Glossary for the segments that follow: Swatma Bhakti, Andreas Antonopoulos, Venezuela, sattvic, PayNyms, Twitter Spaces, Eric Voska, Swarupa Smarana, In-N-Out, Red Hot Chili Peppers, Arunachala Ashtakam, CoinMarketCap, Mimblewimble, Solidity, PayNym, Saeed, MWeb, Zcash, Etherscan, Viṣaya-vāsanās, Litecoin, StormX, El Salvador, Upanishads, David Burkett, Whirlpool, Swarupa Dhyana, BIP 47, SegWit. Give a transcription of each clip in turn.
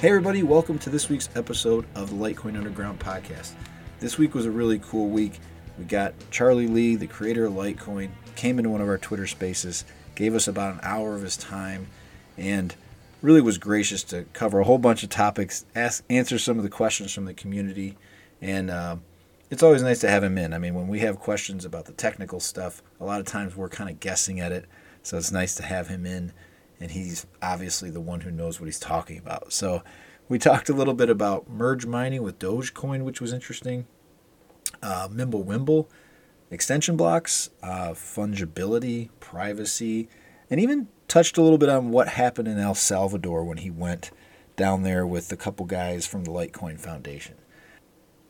Hey everybody, welcome to this week's episode of the Litecoin Underground podcast. This week was a really cool week. We got Charlie Lee, the creator of Litecoin, came into one of our Twitter Spaces, gave us about an hour of his time, and really was gracious to cover a whole bunch of topics, answer some of the questions from the community, and it's always nice to have him in. I mean, when we have questions about the technical stuff, a lot of times we're kind of guessing at it, so it's nice to have him in. And he's obviously the one who knows what he's talking about. So we talked a little bit about merge mining with Dogecoin, which was interesting. Mimblewimble, extension blocks, fungibility, privacy, and even touched a little bit on what happened in El Salvador when he went down there with a couple guys from the Litecoin Foundation.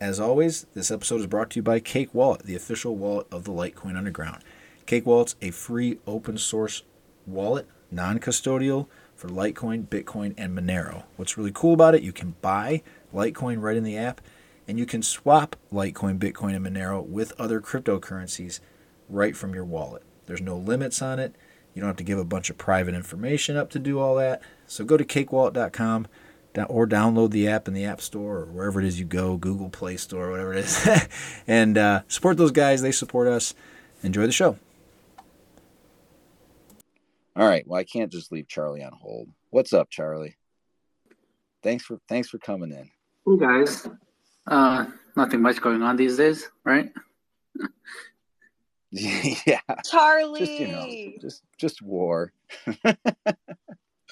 As always, this episode is brought to you by Cake Wallet, the official wallet of the Litecoin Underground. Cake Wallet's a free open source wallet, non-custodial, for Litecoin, Bitcoin, and Monero. What's really cool about it, you can buy Litecoin right in the app, and you can swap Litecoin, Bitcoin, and Monero with other cryptocurrencies right from your wallet. There's no limits on it. You don't have to give a bunch of private information up to do all that. So go to cakewallet.com or download the app in the App Store or wherever it is you go, Google Play Store, whatever it is, and support those guys. They support us. Enjoy the show. All right. Well, I can't just leave Charlie on hold. What's up, Charlie? Thanks for coming in. Hey guys, nothing much going on these days, right? Yeah. Charlie. Just war.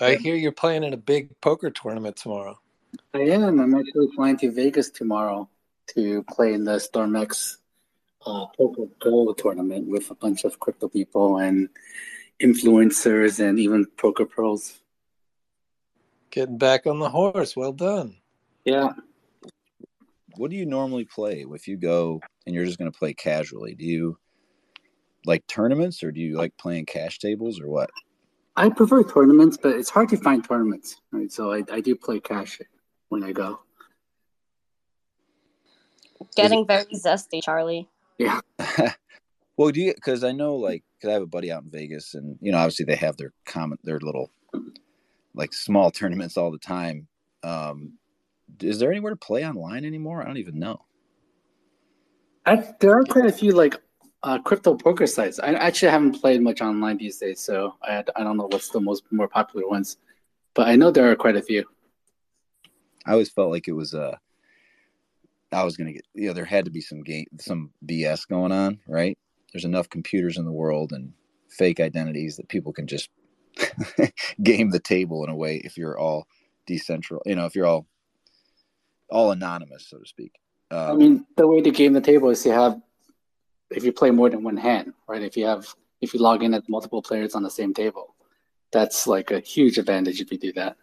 I hear you're playing in a big poker tournament tomorrow. I am. I'm actually flying to Vegas tomorrow to play in the StormX poker gold tournament with a bunch of crypto people and influencers and even poker pros. Getting back on the horse. Well done. Yeah. What do you normally play if you go and you're just going to play casually? Do you like tournaments or do you like playing cash tables or what? I prefer tournaments, but it's hard to find tournaments, right? So I do play cash when I go. Getting very zesty, Charlie. Yeah. Well, do you, because I know, like, because I have a buddy out in Vegas, and you know, obviously they have their little, like, small tournaments all the time. Is there anywhere to play online anymore? I don't even know. There are quite a few like crypto poker sites. I actually haven't played much online these days, so I don't know what's the more popular ones, but I know there are quite a few. I always felt like it was I was gonna get, you know, there had to be some BS going on, right? There's enough computers in the world and fake identities that people can just game the table in a way if you're all decentral, you know, if you're all anonymous, so to speak. I mean, the way to game the table is if you play more than one hand, right? If you log in at multiple players on the same table, that's like a huge advantage if you do that.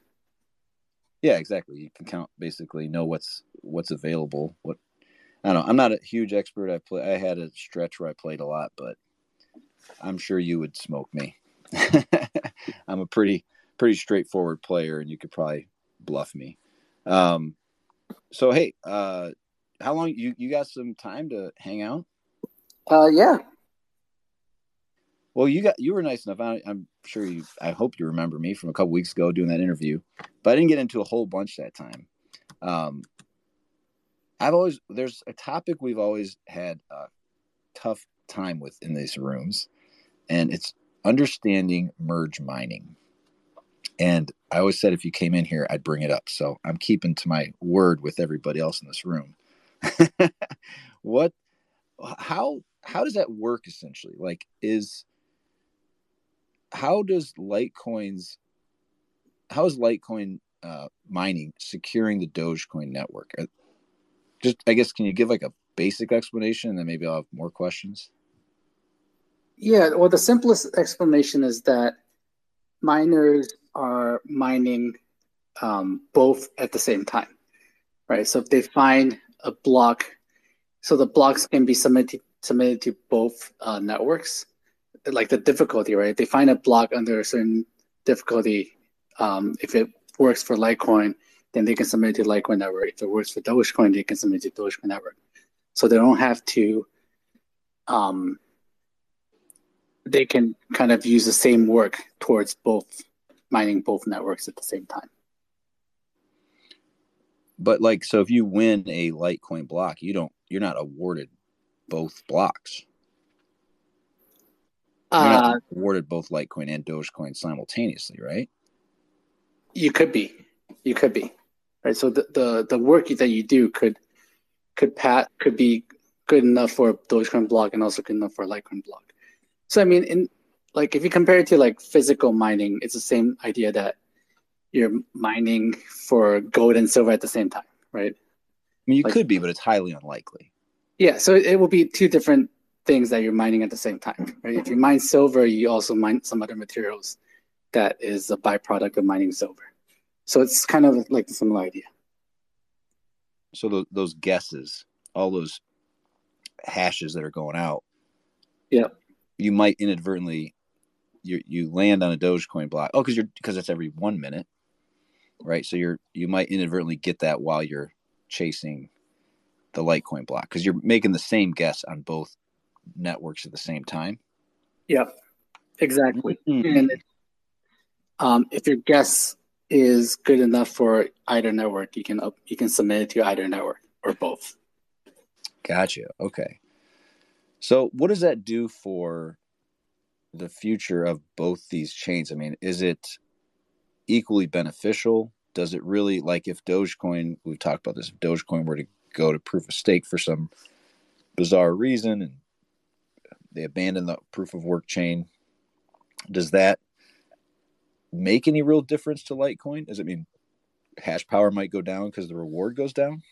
Yeah, exactly. You can count, basically know what's available, what, I don't know. I'm not a huge expert. I had a stretch where I played a lot, but I'm sure you would smoke me. I'm a pretty straightforward player, and you could probably bluff me. So hey, how long you got some time to hang out? Yeah. Well, you were nice enough. I'm sure I hope you remember me from a couple weeks ago doing that interview, but I didn't get into a whole bunch that time. There's a topic we've always had a tough time with in these rooms, and it's understanding merge mining. And I always said, if you came in here, I'd bring it up. So I'm keeping to my word with everybody else in this room. How does that work essentially? Like, how is Litecoin mining securing the Dogecoin network? I guess, can you give like a basic explanation and then maybe I'll have more questions? Yeah, well, the simplest explanation is that miners are mining both at the same time, right? So if they find a block, so the blocks can be submitted to both networks, like the difficulty, right? If they find a block under a certain difficulty, if it works for Litecoin, then they can submit it to Litecoin Network. If it works for Dogecoin, they can submit it to Dogecoin Network. So they don't have to, they can kind of use the same work towards both, mining both networks at the same time. But like, so if you win a Litecoin block, you're not awarded both blocks. You're not awarded both Litecoin and Dogecoin simultaneously, right? You could be, right? So the work that you do could be good enough for a Dogecoin block and also good enough for a Litecoin block. So I mean, if you compare it to like physical mining, it's the same idea that you're mining for gold and silver at the same time, right? I mean, you could be, but it's highly unlikely. Yeah, so it will be two different things that you're mining at the same time, right? If you mine silver, you also mine some other materials that is a byproduct of mining silver. So it's kind of like a similar idea. So those guesses, all those hashes that are going out, yeah, you might inadvertently, you land on a Dogecoin block. Oh, because it's every 1 minute, right? So you might inadvertently get that while you're chasing the Litecoin block because you're making the same guess on both networks at the same time. Yeah, exactly. Mm-hmm. And if your guess is good enough for either network, you can submit it to either network or both. Gotcha. Okay. So what does that do for the future of both these chains? I mean, is it equally beneficial? Does it really, like, if Dogecoin, we've talked about this, if Dogecoin were to go to proof of stake for some bizarre reason and they abandon the proof of work chain, does that make any real difference to Litecoin? Does it mean hash power might go down because the reward goes down?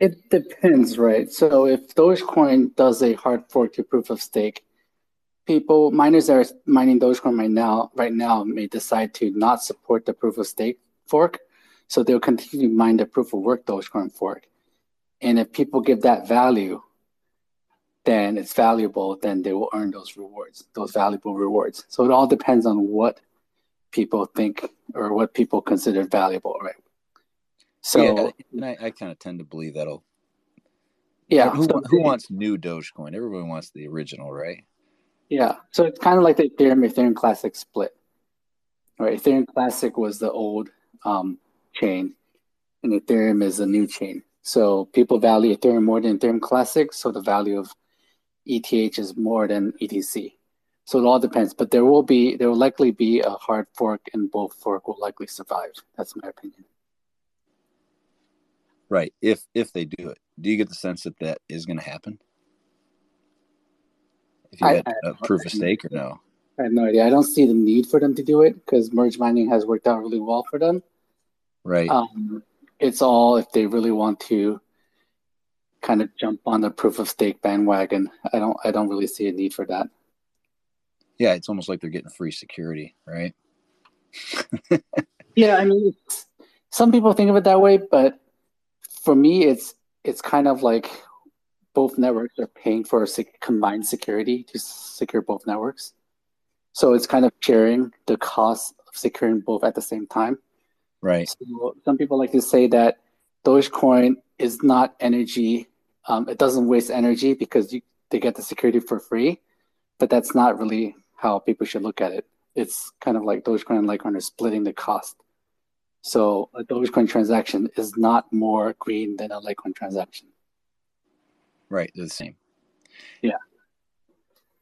It depends, right? So if Dogecoin does a hard fork to proof of stake, miners that are mining Dogecoin right now may decide to not support the proof of stake fork. So they'll continue to mine the proof of work Dogecoin fork. And if people give that value, then it's valuable, then they will earn those valuable rewards. So it all depends on what people think or what people consider valuable, right? So yeah, and I kind of tend to believe that'll. Yeah. Who wants new Dogecoin? Everybody wants the original, right? Yeah. So it's kind of like the Ethereum Classic split, right? Ethereum Classic was the old chain, and Ethereum is a new chain. So people value Ethereum more than Ethereum Classic, so the value of ETH is more than ETC. So it all depends, but there will likely be a hard fork, and both fork will likely survive. That's my opinion. Right. If they do it, do you get the sense that is going to happen? If you had proof of stake or no? I have no idea. I don't see the need for them to do it because merge mining has worked out really well for them. Right. It's all if they really want to kind of jump on the proof of stake bandwagon. I don't really see a need for that. Yeah, it's almost like they're getting free security, right? Yeah, I mean, some people think of it that way, but for me, it's kind of like both networks are paying for a combined security to secure both networks. So it's kind of sharing the cost of securing both at the same time. Right. So some people like to say that Dogecoin is not energy. It doesn't waste energy because they get the security for free, but that's not really how people should look at it. It's kind of like Dogecoin and Litecoin are splitting the cost. So a Dogecoin transaction is not more green than a Litecoin transaction. Right. They're the same. Yeah.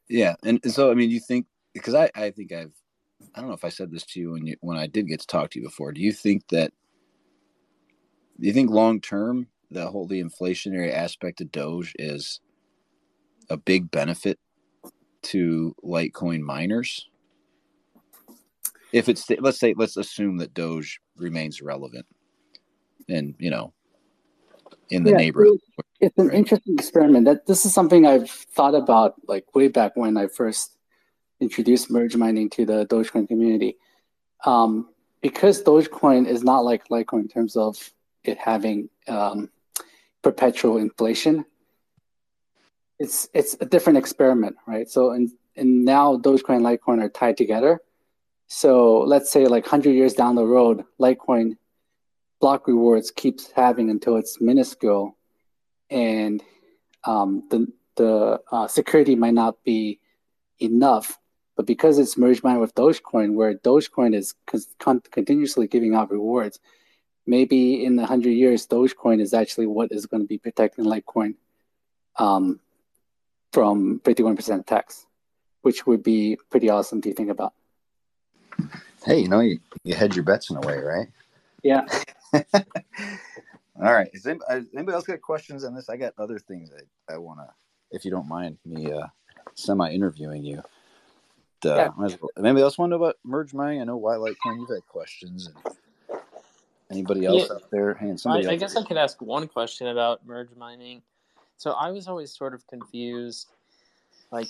Yeah. And so, I mean, you think, because I think I don't know if I said this to you when I did get to talk to you before. Do you think long term the whole inflationary aspect of Doge is a big benefit to Litecoin miners? If it's let's assume that Doge remains relevant and in the neighborhood. It's an interesting experiment. This is something I've thought about like way back when I first introduced merge mining to the Dogecoin community. Because Dogecoin is not like Litecoin in terms of it having perpetual inflation, it's a different experiment, right? So and now Dogecoin and Litecoin are tied together. So let's say like 100 years down the road, Litecoin block rewards keeps having until it's minuscule, and the security might not be enough. But because it's merge mined with Dogecoin, where Dogecoin is continuously giving out rewards, maybe in 100 years, Dogecoin is actually what is going to be protecting Litecoin from 51% tax, which would be pretty awesome to think about. Hey, you know, you hedge your bets in a way, right? Yeah. All right. Has anybody else got questions on this? I got other things I want to, if you don't mind me semi-interviewing you. Yeah. Anybody else want to know about merge mining? I know why Litecoin, you've had questions. And anybody else out there? Hey, I guess I could ask one question about merge mining. So I was always sort of confused. Like,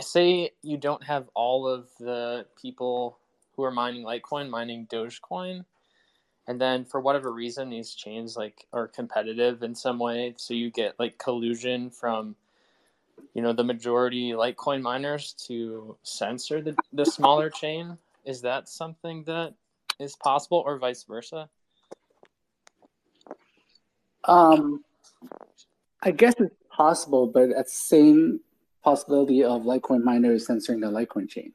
say you don't have all of the people who are mining Litecoin mining Dogecoin, and then for whatever reason these chains like are competitive in some way, so you get like collusion from, you know, the majority Litecoin miners to censor the smaller chain. Is that something that is possible, or vice versa? I guess it's possible, but that's the same possibility of Litecoin miners censoring the Litecoin chain.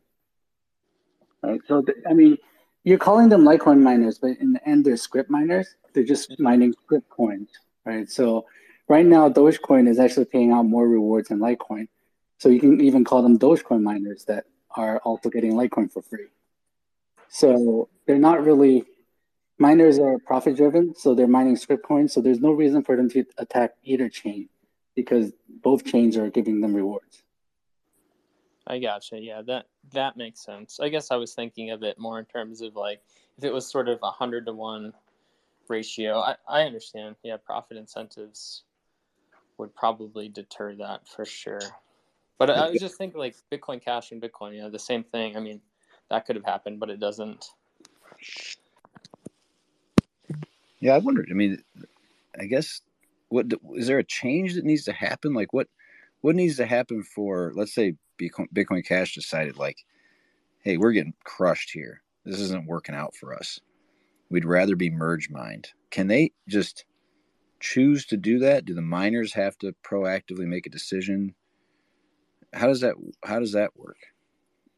Right. So, I mean, you're calling them Litecoin miners, but in the end, they're script miners. They're just mining script coins, right? So right now, Dogecoin is actually paying out more rewards than Litecoin. So you can even call them Dogecoin miners that are also getting Litecoin for free. So they're not really, miners are profit-driven, so they're mining script coins. So there's no reason for them to attack either chain because both chains are giving them rewards. I gotcha. Yeah, that makes sense. I guess I was thinking of it more in terms of like if it was sort of 100-to-1 ratio. I understand. Yeah, profit incentives would probably deter that for sure. But I was just thinking like Bitcoin Cash and Bitcoin, you know, the same thing. I mean, that could have happened, but it doesn't. Yeah, I wondered. I mean, I guess what is there a change that needs to happen? Like what needs to happen for, let's say, Bitcoin Cash decided like, hey, we're getting crushed here. This isn't working out for us. We'd rather be merge mined. Can they just choose to do that? Do the miners have to proactively make a decision? How does that work?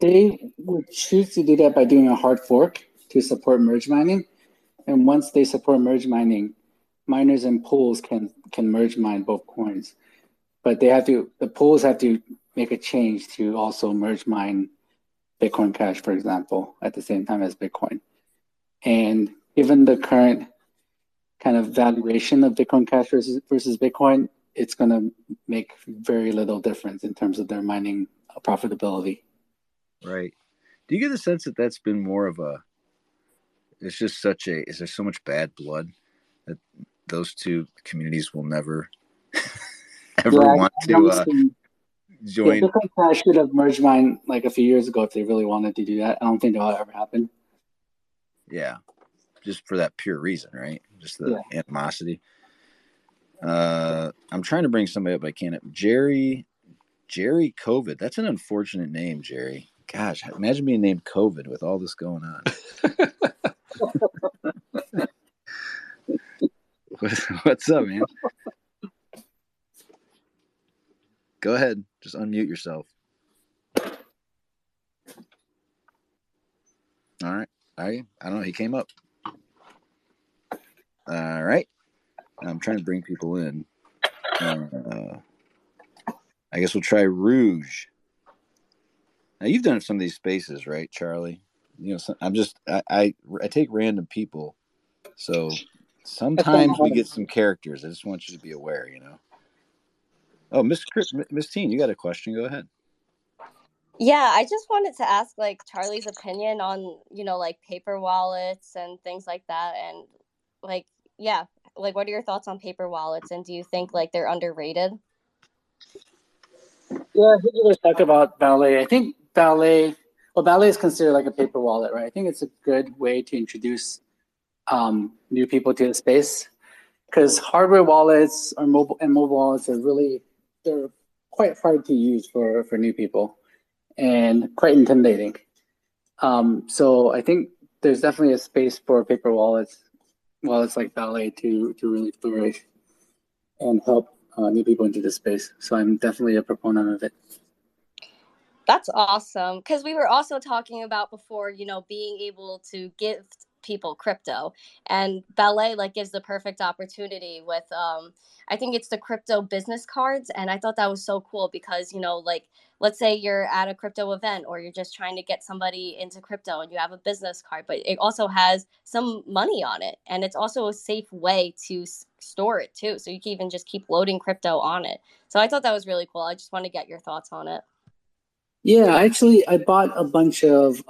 They would choose to do that by doing a hard fork to support merge mining. And once they support merge mining, miners and pools can merge mine both coins. But they have to, the pools have to make a change to also merge mine Bitcoin Cash, for example, at the same time as Bitcoin. And given the current kind of valuation of Bitcoin Cash versus Bitcoin, it's going to make very little difference in terms of their mining profitability. Right. Do you get the sense that that's been more of a, it's just such a, is there so much bad blood that those two communities will never ever want to... join. Yeah, Bitcoin Cash should have merged mine like a few years ago if they really wanted to do that. I don't think that will ever happen. Yeah, just for that pure reason, right? Just the animosity. I'm trying to bring somebody up, but I can't. Jerry COVID. That's an unfortunate name, Jerry. Gosh, imagine being named COVID with all this going on. What's up, man? Go ahead. Just unmute yourself. All right. I don't know. He came up. All right. I'm trying to bring people in. I guess we'll try Rouge. Now, you've done some of these spaces, right, Charlie? You know, I'm just I take random people. So sometimes we get some characters. I just want you to be aware, you know. Oh, Miss Teen, you got a question. Go ahead. Yeah, I just wanted to ask, like, Charlie's opinion on, you know, like, paper wallets and things like that. And, like, yeah, like, what are your thoughts on paper wallets? And do you think, like, they're underrated? Yeah, I think you guys talk about Ballet. I think Ballet is considered, like, a paper wallet, right? I think it's a good way to introduce new people to the space. Because hardware wallets or mobile wallets are really... they're quite hard to use for new people and quite intimidating. So I think there's definitely a space for paper wallets like Ballet to really flourish and help new people into the space. So I'm definitely a proponent of it. That's awesome. Because we were also talking about before, you know, being able to give people crypto. And Ballet like gives the perfect opportunity with, I think it's the crypto business cards. And I thought that was so cool because, you know, like, let's say you're at a crypto event or you're just trying to get somebody into crypto and you have a business card, but it also has some money on it. And it's also a safe way to store it too. So you can even just keep loading crypto on it. So I thought that was really cool. I just want to get your thoughts on it. Yeah, actually, I bought a bunch of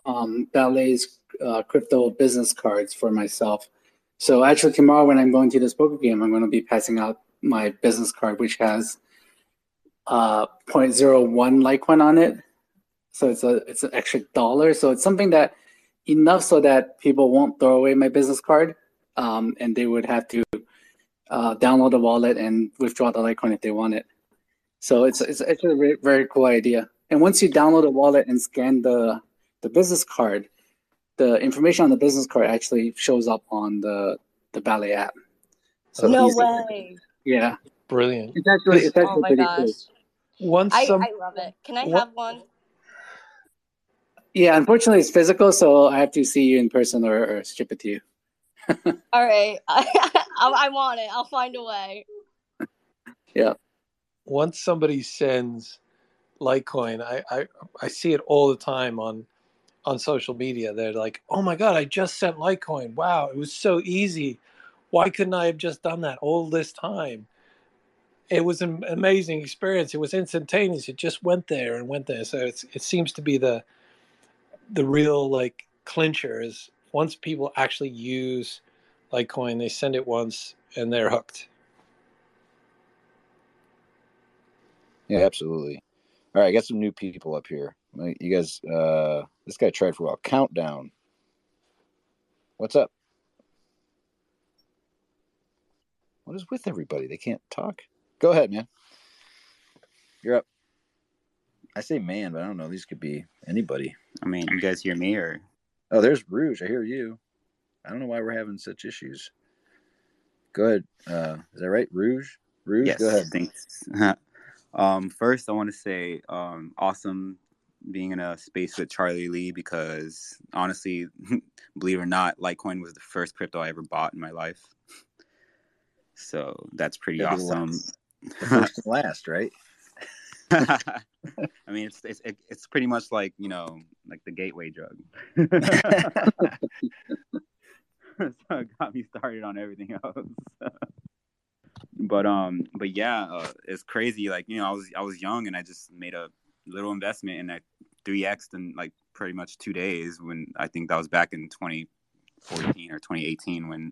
Ballet's crypto business cards for myself. So actually tomorrow when I'm going to this poker game, I'm going to be passing out my business card, which has 0.01 Litecoin on it. So it's an extra dollar. So it's something that enough so that people won't throw away my business card and they would have to download the wallet and withdraw the Litecoin if they want it. So it's actually a very, very cool idea. And once you download a wallet and scan the business card, the information on the business card actually shows up on the Ballet app. So no way. Yeah. Brilliant. It's actually oh my gosh. Cool. I love it. Can I have one? Yeah, unfortunately it's physical, so I have to see you in person or ship it to you. All right. I want it. I'll find a way. Yeah. Once somebody sends Litecoin, I see it all the time on social media. They're like, oh my God, I just sent Litecoin. Wow, it was so easy. Why couldn't I have just done that all this time? It was an amazing experience. It was instantaneous. It just went there and went there. So it seems to be the real like clincher is once people actually use Litecoin, they send it once and they're hooked. Yeah, absolutely. All right, I got some new people up here. You guys, this guy tried for a while. Countdown. What's up? What is with everybody? They can't talk. Go ahead, man. You're up. I say man, but I don't know. These could be anybody. I mean, you guys hear me or? Oh, there's Rouge. I hear you. I don't know why we're having such issues. Go ahead. Is that right, Rouge? Rouge, yes, go ahead. Thanks. First, I want to say awesome being in a space with Charlie Lee because, honestly, believe it or not, Litecoin was the first crypto I ever bought in my life. So that's pretty awesome. The first and last, right? I mean, it's pretty much like, you know, like the gateway drug. So it got me started on everything else. But yeah, it's crazy. Like, you know, I was young and I just made a little investment and I 3x'd in like pretty much 2 days when I think that was back in 2014 or 2018 when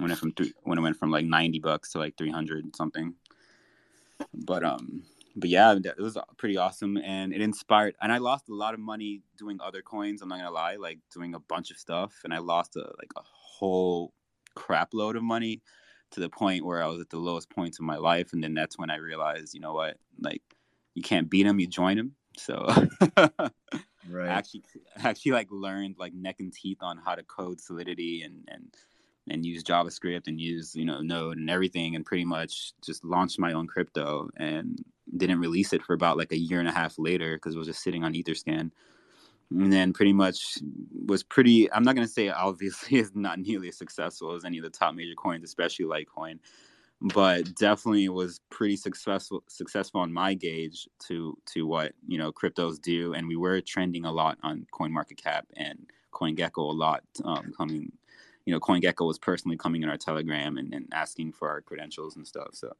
it went from like $90 to like 300 something. But yeah, it was pretty awesome and it inspired. And I lost a lot of money doing other coins. I'm not gonna lie, like doing a bunch of stuff, and I lost a whole crap load of money, to the point where I was at the lowest points of my life. And then that's when I realized, you know what, like you can't beat them, you join them. So right. I actually like learned like neck and teeth on how to code Solidity and use JavaScript and use, you know, Node and everything, and pretty much just launched my own crypto and didn't release it for about like a year and a half later because it was just sitting on Etherscan. And then pretty much was pretty, I'm not going to say obviously is not nearly as successful as any of the top major coins, especially Litecoin, but definitely was pretty successful on my gauge to what, you know, cryptos do. And we were trending a lot on CoinMarketCap and CoinGecko a lot coming, you know, CoinGecko was personally coming in our Telegram and asking for our credentials and stuff. So,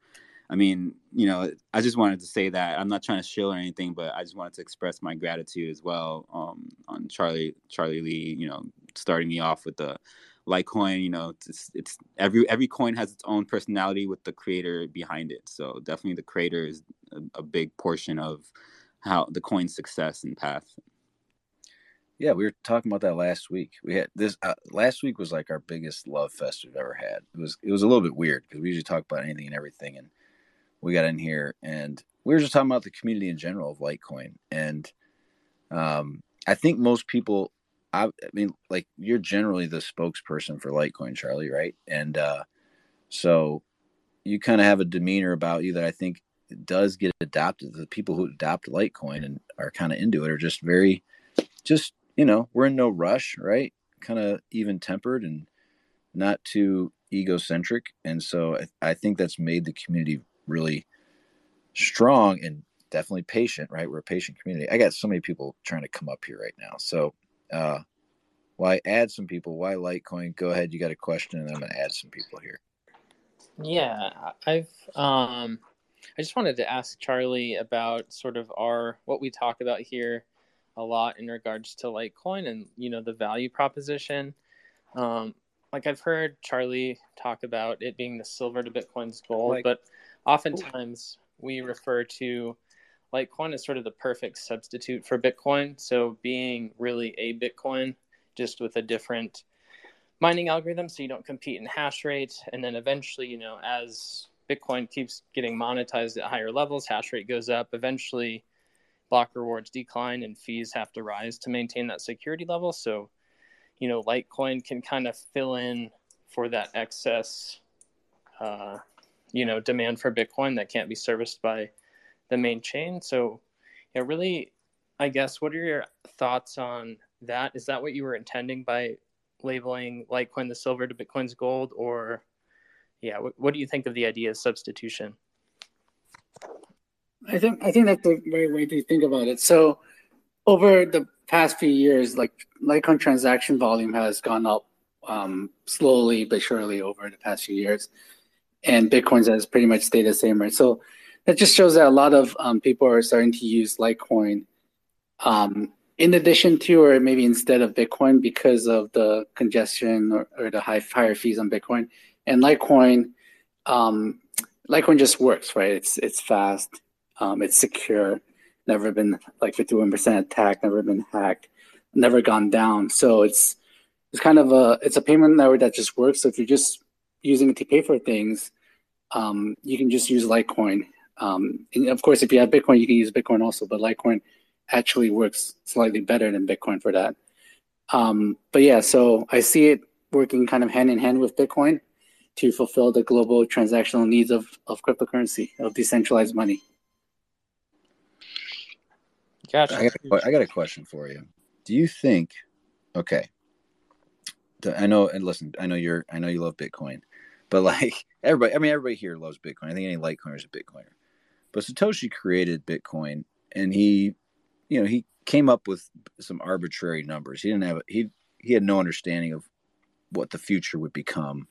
I mean, you know, I just wanted to say that I'm not trying to shill or anything, but I just wanted to express my gratitude as well on Charlie Lee, you know, starting me off with the Litecoin. You know, it's every coin has its own personality with the creator behind it. So definitely the creator is a big portion of how the coin's success and path. Yeah, we were talking about that last week. We had this last week was like our biggest love fest we've ever had. It was a little bit weird because we usually talk about anything and everything, and we got in here and we were just talking about the community in general of Litecoin. And I think most people, I mean, like you're generally the spokesperson for Litecoin, Charlie, right? And so you kind of have a demeanor about you that I think does get adopted. The people who adopt Litecoin and are kind of into it are just very, you know, we're in no rush, right? kind of even tempered and not too egocentric. And so I think that's made the community really strong and definitely patient, right? We're a patient community. I got so many people trying to come up here right now. So why add some people? Why Litecoin? Go ahead. You got a question, and I'm going to add some people here. Yeah, I just wanted to ask Charlie about sort of what we talk about here a lot in regards to Litecoin and, you know, the value proposition. Like I've heard Charlie talk about it being the silver to Bitcoin's gold, but oftentimes we refer to Litecoin as sort of the perfect substitute for Bitcoin. So being really a Bitcoin, just with a different mining algorithm, so you don't compete in hash rate. And then eventually, you know, as Bitcoin keeps getting monetized at higher levels, hash rate goes up. Eventually, block rewards decline and fees have to rise to maintain that security level. So, you know, Litecoin can kind of fill in for that excess, you know, demand for Bitcoin that can't be serviced by the main chain. So, yeah, really, I guess, what are your thoughts on that? Is that what you were intending by labeling Litecoin the silver to Bitcoin's gold? Or, yeah, what do you think of the idea of substitution? I think that's the right way to think about it. So over the past few years, Litecoin transaction volume has gone up slowly but surely over the past few years. And Bitcoin's has pretty much stayed the same, right? So that just shows that a lot of people are starting to use Litecoin in addition to, or maybe instead of Bitcoin, because of the congestion or the higher fees on Bitcoin. And Litecoin just works, right? It's fast, it's secure, never been 51% attacked, never been hacked, never gone down. So it's kind of a payment network that just works. So if you're just using it to pay for things, you can just use Litecoin. And of course, if you have Bitcoin, you can use Bitcoin also, but Litecoin actually works slightly better than Bitcoin for that. But yeah, so I see it working kind of hand in hand with Bitcoin to fulfill the global transactional needs of cryptocurrency, of decentralized money. Gotcha. I got a question for you. Do you think, okay, I know you love Bitcoin, but everybody here loves Bitcoin. I think any Litecoiner is a Bitcoiner. But Satoshi created Bitcoin, and he came up with some arbitrary numbers. He didn't have he had no understanding of what the future would become.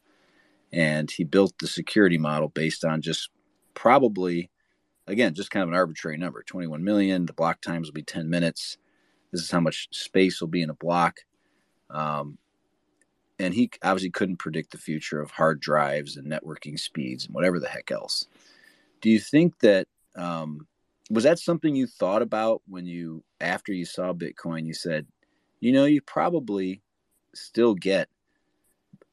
And he built the security model based on just probably, again, just kind of an arbitrary number, 21 million. The block times will be 10 minutes. This is how much space will be in a block. And he obviously couldn't predict the future of hard drives and networking speeds and whatever the heck else. Do you think that, was that something you thought about when after you saw Bitcoin, you said, you know, you probably still get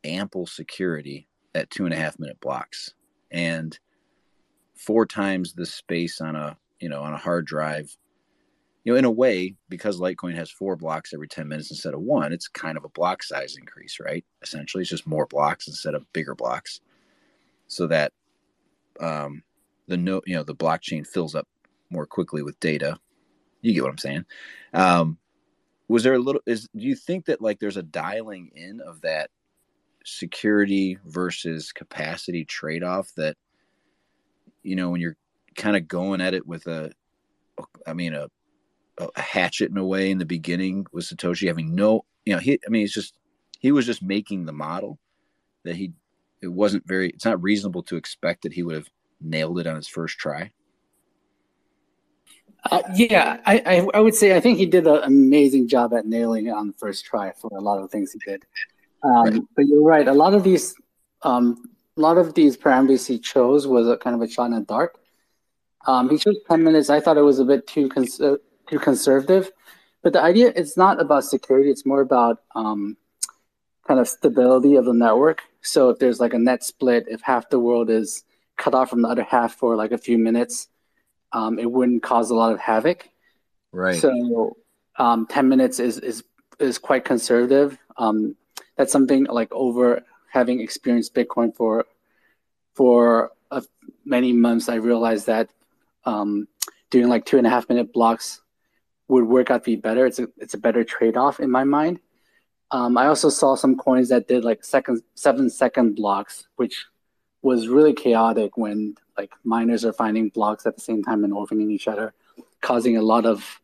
ample security at 2.5 minute blocks and 4 times the space on a hard drive, in a way, because Litecoin has 4 blocks every 10 minutes instead of 1, it's kind of a block size increase, right? Essentially, it's just more blocks instead of bigger blocks, so that the blockchain fills up more quickly with data. You get what I'm saying? Was there a little? Do you think that there's a dialing in of that security versus capacity trade-off that, when you're kind of going at it with a hatchet in a way in the beginning with Satoshi having no, he was just making the model that it's not reasonable to expect that he would have nailed it on his first try. I would say, I think he did an amazing job at nailing it on the first try for a lot of the things he did. Right. But you're right. A lot of these parameters he chose was a kind of a shot in the dark. He chose 10 minutes. I thought it was a bit too conservative. But the idea, it's not about security. It's more about kind of stability of the network. So if there's a net split, if half the world is cut off from the other half for a few minutes, it wouldn't cause a lot of havoc. Right. So 10 minutes is quite conservative. That's something over having experienced Bitcoin for many months, I realized that doing 2.5 minute blocks would work out to be better. It's a better trade-off in my mind. I also saw some coins that did like 7 second blocks, which was really chaotic when like miners are finding blocks at the same time and orphaning each other, causing a lot of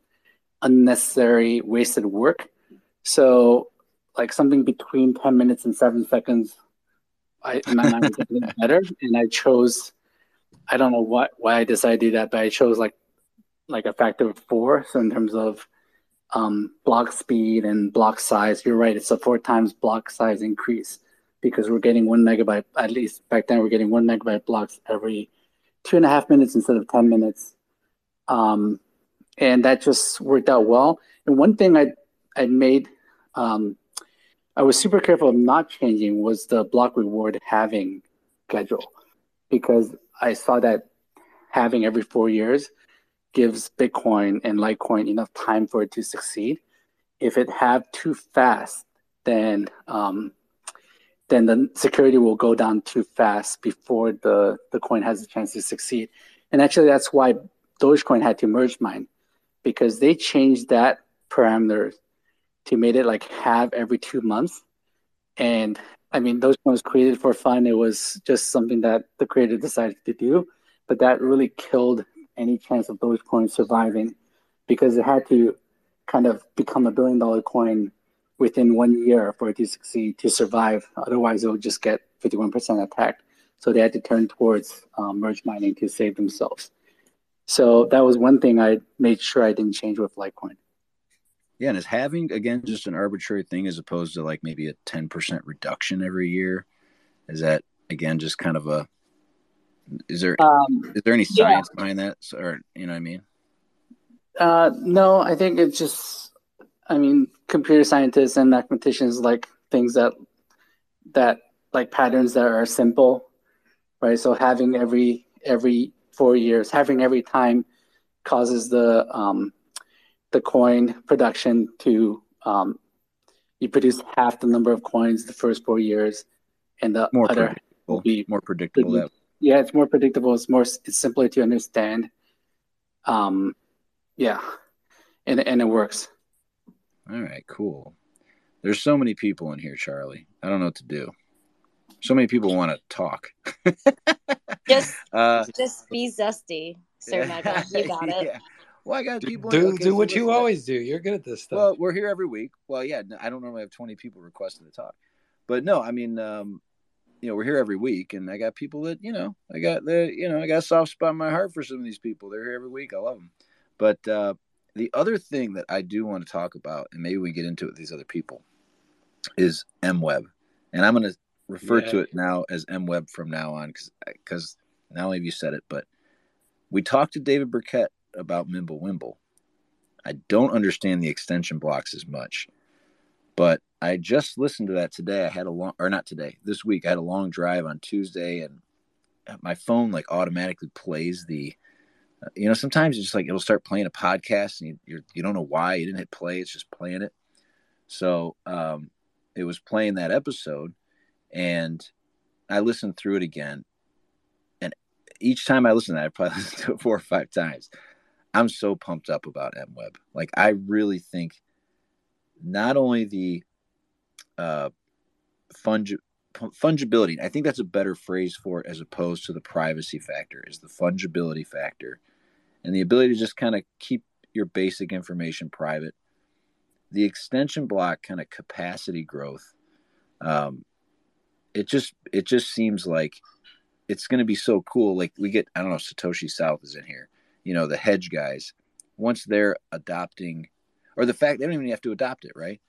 unnecessary wasted work. So like something between 10 minutes and 7 seconds, my mind was getting better. And I chose, I don't know why I decided to do that, but I chose like a factor of 4. So in terms of block speed and block size, you're right, it's a 4 times block size increase, because we're getting 1 megabyte, at least back then we're getting 1 megabyte blocks every 2.5 minutes instead of 10 minutes. And that just worked out well. And one thing I made, I was super careful of not changing, was the block reward halving schedule, because I saw that halving every 4 years gives Bitcoin and Litecoin enough time for it to succeed. If it halved too fast, then the security will go down too fast before the coin has a chance to succeed. And actually, that's why Dogecoin had to merge mine, because they changed that parameter to made it like halve every 2 months. And I mean, Dogecoin was created for fun. It was just something that the creator decided to do, but that really killed any chance of Dogecoin surviving, because it had to kind of become a billion-dollar coin within 1 year for it to succeed, to survive. Otherwise, it would just get 51% attacked. So they had to turn towards merge mining to save themselves. So that was one thing I made sure I didn't change with Litecoin. Yeah, and is halving, again, just an arbitrary thing as opposed to like maybe a 10% reduction every year? Is that, again, just kind of a... Is there any science behind that? Or, you know what I mean? No, I think it's just... I mean, computer scientists and mathematicians like things that like patterns that are simple, right? So having every 4 years, having every time causes the coin production to you produce half the number of coins the first 4 years, and the more other will be more predictable. Yeah, it's more predictable. It's simpler to understand. Yeah, and it works. All right, cool. There's so many people in here, Charlie. I don't know what to do. So many people want to talk. just be zesty, Sir Michael. You got it. Yeah. Well, I got people. Do what you always do. You're good at this stuff. Well, we're here every week. Well, yeah, I don't normally have 20 people requesting to talk, but no, I mean, you know, we're here every week, and I got people that I got a soft spot in my heart for some of these people. They're here every week. I love them, but. The other thing that I do want to talk about, and maybe we get into it with these other people, is MWeb. And I'm going to refer to it now as MWeb from now on, because not only have you said it, but we talked to David Burkett about Mimblewimble. I don't understand the extension blocks as much, but I just listened to that today. This week I had a long drive on Tuesday, and my phone like automatically plays the... You know, sometimes it's just like it'll start playing a podcast and you don't know why you didn't hit play. It's just playing it. So it was playing that episode, and I listened through it again. And each time I listen to that, I probably listened to it 4 or 5 times. I'm so pumped up about MWeb. Like, I really think not only the fungibility, I think that's a better phrase for it as opposed to the privacy factor, is the fungibility factor and the ability to just kind of keep your basic information private. The extension block kind of capacity growth, it just seems like it's going to be so cool. Like, we get, I don't know, Satoshi South is in here, you know, the hedge guys, once they're adopting, or the fact they don't even have to adopt it, right?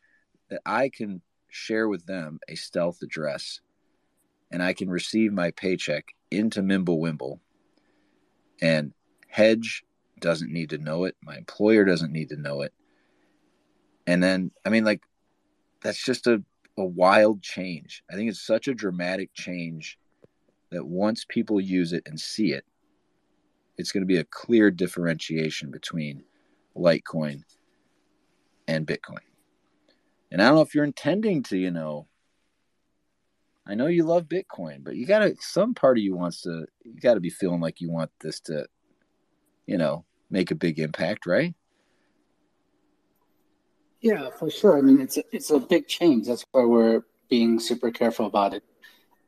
That I can share with them a stealth address, and I can receive my paycheck into Mimblewimble, and hedge doesn't need to know it. My employer doesn't need to know it. And then, I mean, like, that's just a wild change. I think it's such a dramatic change that once people use it and see it, it's going to be a clear differentiation between Litecoin and Bitcoin. And I don't know if you're intending to, you know, I know you love Bitcoin, but you got to, some part of you wants to, you got to be feeling like you want this to, you know, make a big impact, right? Yeah, for sure. I mean, it's a big change. That's why we're being super careful about it.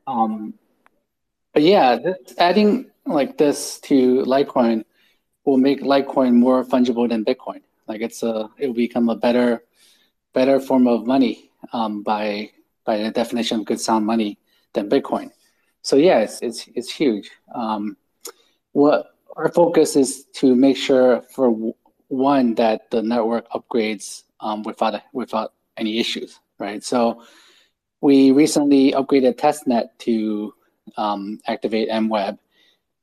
But yeah, adding like this to Litecoin will make Litecoin more fungible than Bitcoin. Like it'll become a better form of money by the definition of good sound money than Bitcoin. So yeah, it's huge. What our focus is to make sure for one that the network upgrades without any issues, right? So we recently upgraded testnet to activate MWeb,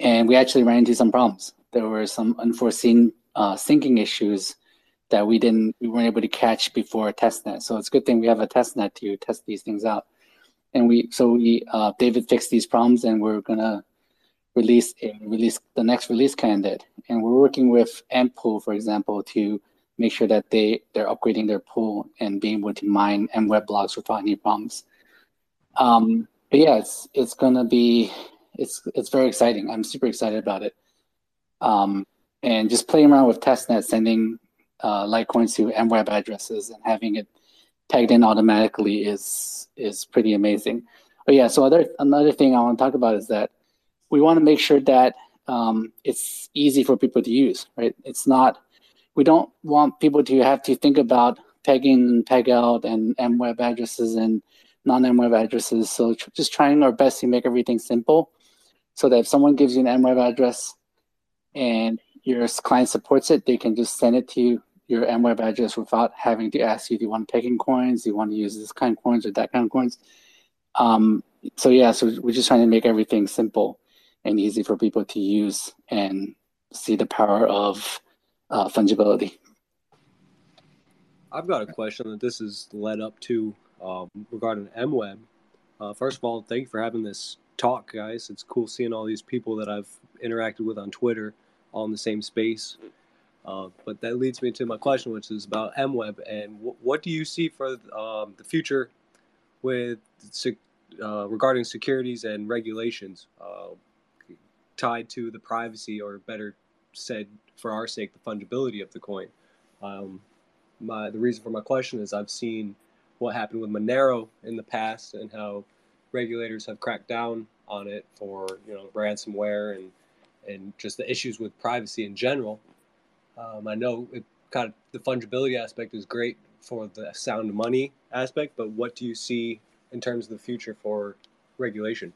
and we actually ran into some problems. There were some unforeseen syncing issues that we weren't able to catch before testnet. So it's a good thing we have a testnet to test these things out. And David fixed these problems, and we're gonna release the next release candidate. And we're working with AntPool, for example, to make sure that they're upgrading their pool and being able to mine MWeb blocks without any problems. But yeah, it's very exciting. I'm super excited about it. And just playing around with testnet, sending Litecoin to MWeb addresses and having it tagged in automatically is pretty amazing. But yeah, so another thing I want to talk about is that we want to make sure that it's easy for people to use, right? We don't want people to have to think about pegging, peg out, and MWeb addresses and non-MWeb addresses. So just trying our best to make everything simple so that if someone gives you an MWeb address and your client supports it, they can just send it to your MWeb address without having to ask you, do you want pegging coins? Do you want to use this kind of coins or that kind of coins? So yeah, so we're just trying to make everything simple and easy for people to use and see the power of fungibility. I've got a question that this is led up to regarding MWeb. First of all, thank you for having this talk, guys. It's cool seeing all these people that I've interacted with on Twitter all in the same space. But that leads me to my question, which is about MWeb. And what do you see for the future with regarding securities and regulations tied to the privacy, or better said, for our sake, the fungibility of the coin? The reason for my question is I've seen what happened with Monero in the past and how regulators have cracked down on it for ransomware and just the issues with privacy in general. I know the fungibility aspect is great for the sound money aspect, but what do you see in terms of the future for regulation?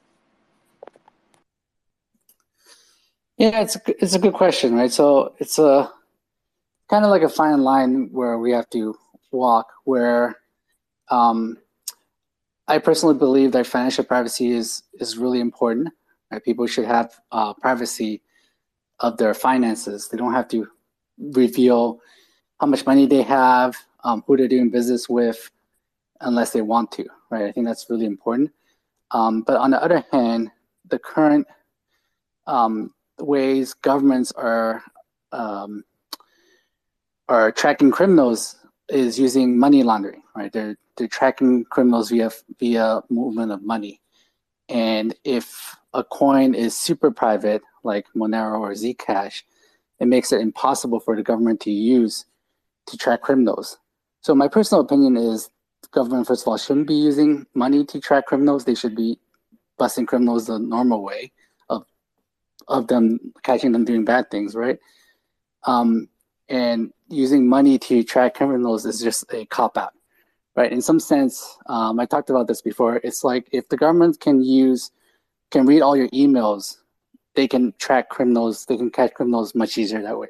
Yeah, it's a good question, right? So it's a kind of like a fine line where we have to walk. Where I personally believe that financial privacy is really important. Right? People should have privacy of their finances. They don't have to reveal how much money they have, who they're doing business with, unless they want to. Right? I think that's really important. But on the other hand, the current ways governments are tracking criminals is using money laundering, right? They're tracking criminals via movement of money. And if a coin is super private, like Monero or Zcash, it makes it impossible for the government to use to track criminals. So my personal opinion is the government, first of all, shouldn't be using money to track criminals. They should be busting criminals the normal way of them, catching them doing bad things, right? And using money to track criminals is just a cop-out, right? In some sense, I talked about this before, it's like if the government can read all your emails, they can track criminals, they can catch criminals much easier that way,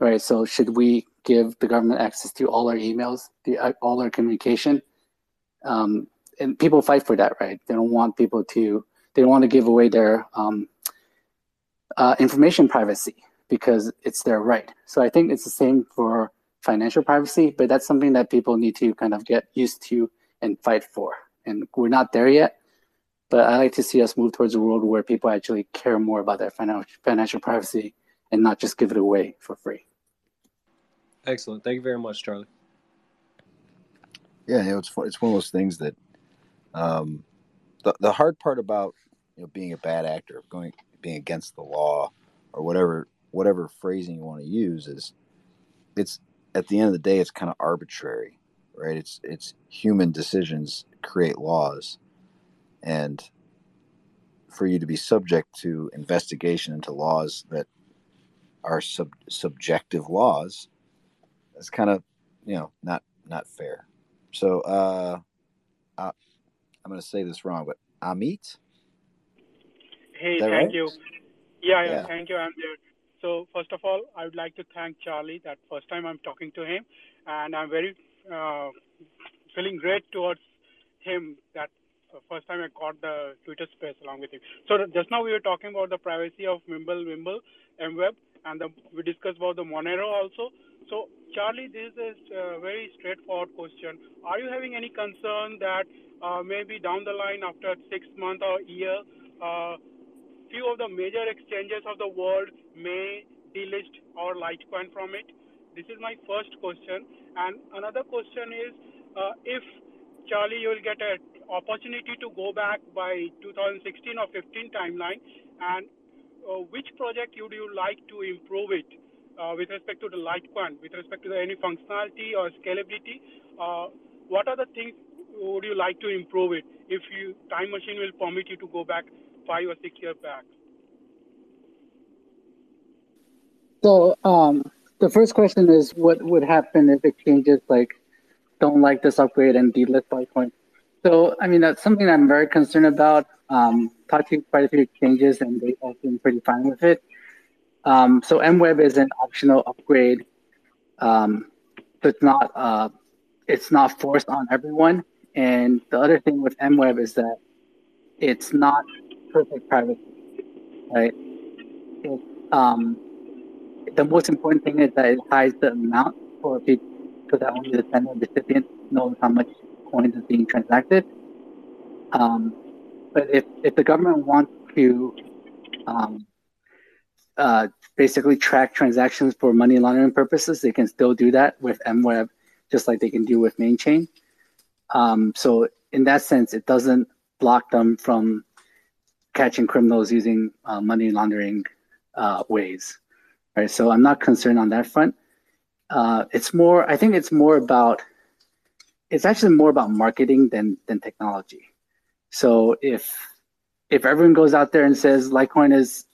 right? So should we give the government access to all our emails, all our communication? And people fight for that, right? They don't want to give away their information privacy because it's their right. So I think it's the same for financial privacy, but that's something that people need to kind of get used to and fight for. And we're not there yet, but I like to see us move towards a world where people actually care more about their financial privacy and not just give it away for free. Excellent. Thank you very much, Charlie. Yeah, it's one of those things that the hard part about being a bad actor, being against the law, or whatever phrasing you want to use, is it's at the end of the day, it's kind of arbitrary. right? It's human decisions create laws, and for you to be subject to investigation into laws that are subjective laws, that's kind of, you know, not fair. So I'm going to say this wrong, but Amit? Hey, thank right? you. Yeah, thank you. I'm there. So first of all, I would like to thank Charlie. That first time I'm talking to him, and I'm very feeling great towards him. That first time I caught the Twitter space along with him. So just now we were talking about the privacy of Mimblewimble, MWeb, and we discussed about the Monero also. So Charlie, this is a very straightforward question. Are you having any concern that maybe down the line after 6 months or a year, few of the major exchanges of the world may delist our Litecoin from it? This is my first question. And another question is, if Charlie, you will get an opportunity to go back by 2016 or 15 timeline, and which project would you like to improve it with respect to the Litecoin, with respect to any functionality or scalability? What are the things would you like to improve it if you time machine will permit you to go back 5 or 6 years back? So the first question is, what would happen if exchanges don't like this upgrade and delist Litecoin? So, I mean, that's something I'm very concerned about. Talked to quite a few exchanges, and they all seem pretty fine with it. So MWeb is an optional upgrade. So it's not forced on everyone. And the other thing with MWeb is that it's not perfect privacy, right? The most important thing is that it hides the amount for people, so that only the sender recipient knows how much coins is being transacted. But if the government wants to basically track transactions for money laundering purposes, they can still do that with MWeb, just like they can do with Mainchain. So in that sense, it doesn't block them from catching criminals using money laundering ways. Right? So I'm not concerned on that front. It's actually more about marketing than technology. So if everyone goes out there and says Litecoin is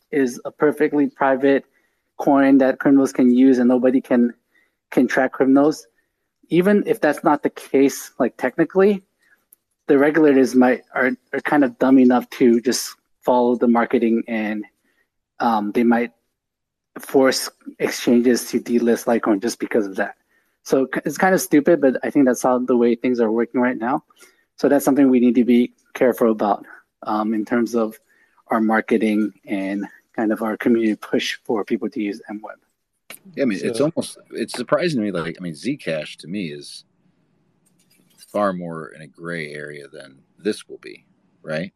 a perfectly private coin that criminals can use and nobody can track criminals, even if that's not the case, technically, the regulators are kind of dumb enough to just follow the marketing, and they might force exchanges to delist Litecoin just because of that. So it's kind of stupid, but I think that's how the way things are working right now. So that's something we need to be careful about in terms of our marketing and kind of our community push for people to use MWeb. Yeah, I mean, it's surprising to me. Zcash to me is far more in a gray area than this will be, right?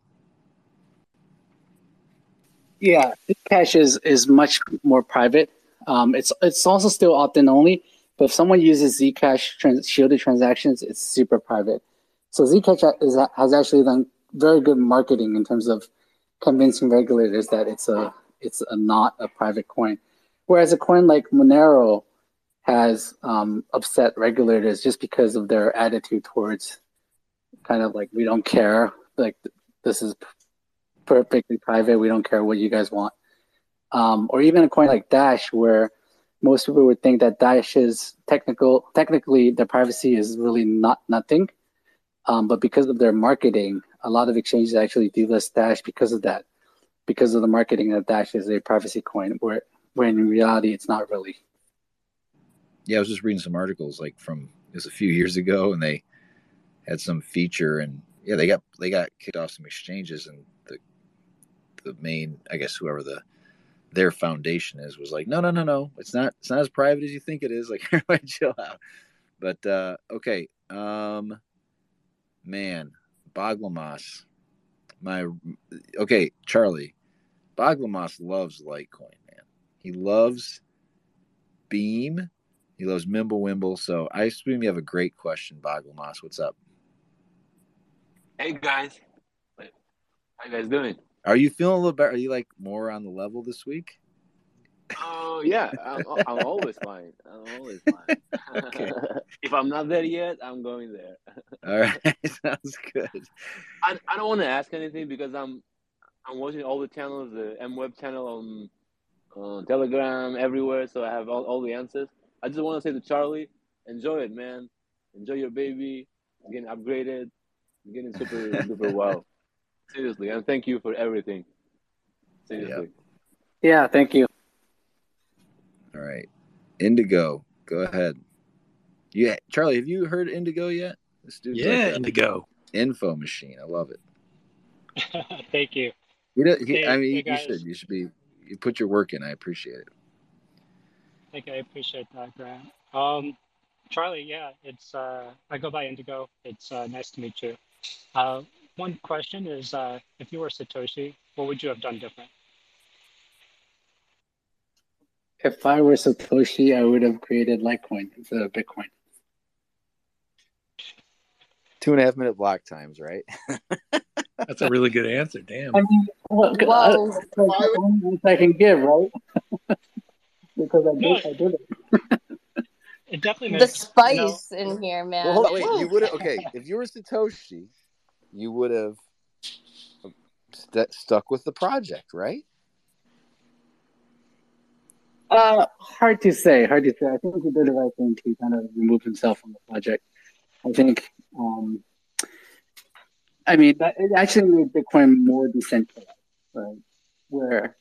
Yeah, Zcash is much more private. It's also still opt-in only, but if someone uses Zcash shielded transactions, it's super private. So Zcash has actually done very good marketing in terms of convincing regulators that it's not a private coin, whereas a coin like Monero has upset regulators just because of their attitude towards we don't care, this is perfectly private, we don't care what you guys want. Or even a coin like Dash, where most people would think that Dash's technically their privacy is really nothing. But because of their marketing, a lot of exchanges actually delist Dash because of that, because of the marketing that Dash is a privacy coin, where in reality it's not really. Yeah, I was just reading some articles it was a few years ago, and they had some feature, and yeah, they got kicked off some exchanges, and the main, I guess, whoever their foundation is, was like, no, it's not as private as you think it is. Chill out. But okay, Baglamas, Charlie, Baglamas loves Litecoin, man. He loves Beam, he loves Mimblewimble. So I assume you have a great question, Baglamas. What's up? Hey guys, how you guys doing? Are you feeling a little better? Are you more on the level this week? Oh, yeah. I'm always buying. I'm always buying. Okay. If I'm not there yet, I'm going there. All right. Sounds good. I don't want to ask anything because I'm watching all the channels, the MWeb channel on Telegram, everywhere. So I have all the answers. I just want to say to Charlie, enjoy it, man. Enjoy your baby. You're getting upgraded. You're getting super, super wow. Seriously. And thank you for everything. Seriously. Yeah. Yeah, thank you. All right. Indigo, go ahead. Yeah, Charlie, have you heard Indigo yet? This dude's like Indigo. Info machine. I love it. Thank you. You should be, you put your work in. I appreciate it. Thank you. I appreciate that, Grant. Charlie, yeah, it's I go by Indigo. It's nice to meet you. One question is, if you were Satoshi, what would you have done different? If I were Satoshi, I would have created Litecoin instead of Bitcoin. 2.5 minute block times, right? That's a really good answer. Damn. I mean, I can give, right? Because I did it. It definitely the spice in here, man. Well, hold on, wait, you would okay. If you were Satoshi, you would have stuck with the project, right? Hard to say. Hard to say. I think he did the right thing to kind of remove himself from the project. I think, I mean, it actually made Bitcoin more decentralized, right? Where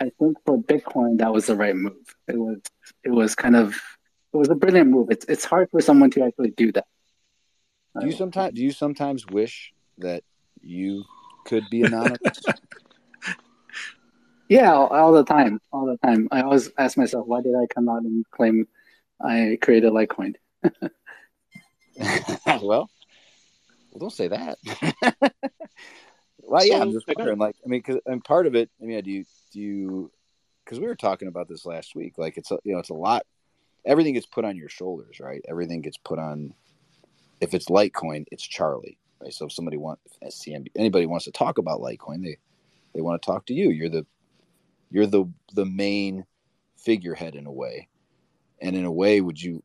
I think for Bitcoin, that was the right move. It was a brilliant move. It's hard for someone to actually do that. Do you sometimes wish that you could be anonymous? Yeah, all the time. I always ask myself, why did I come out and claim I created Litecoin? well, don't say that. Well, yeah, I'm just wondering. Like, I mean, and part of it, I mean, do you? Because we were talking about this last week. Like, it's a lot. Everything gets put on your shoulders, right? Everything gets put on. If it's Litecoin, it's Charlie, right? So if anybody wants to talk about Litecoin, they want to talk to you. You're the main figurehead in a way. And in a way, would you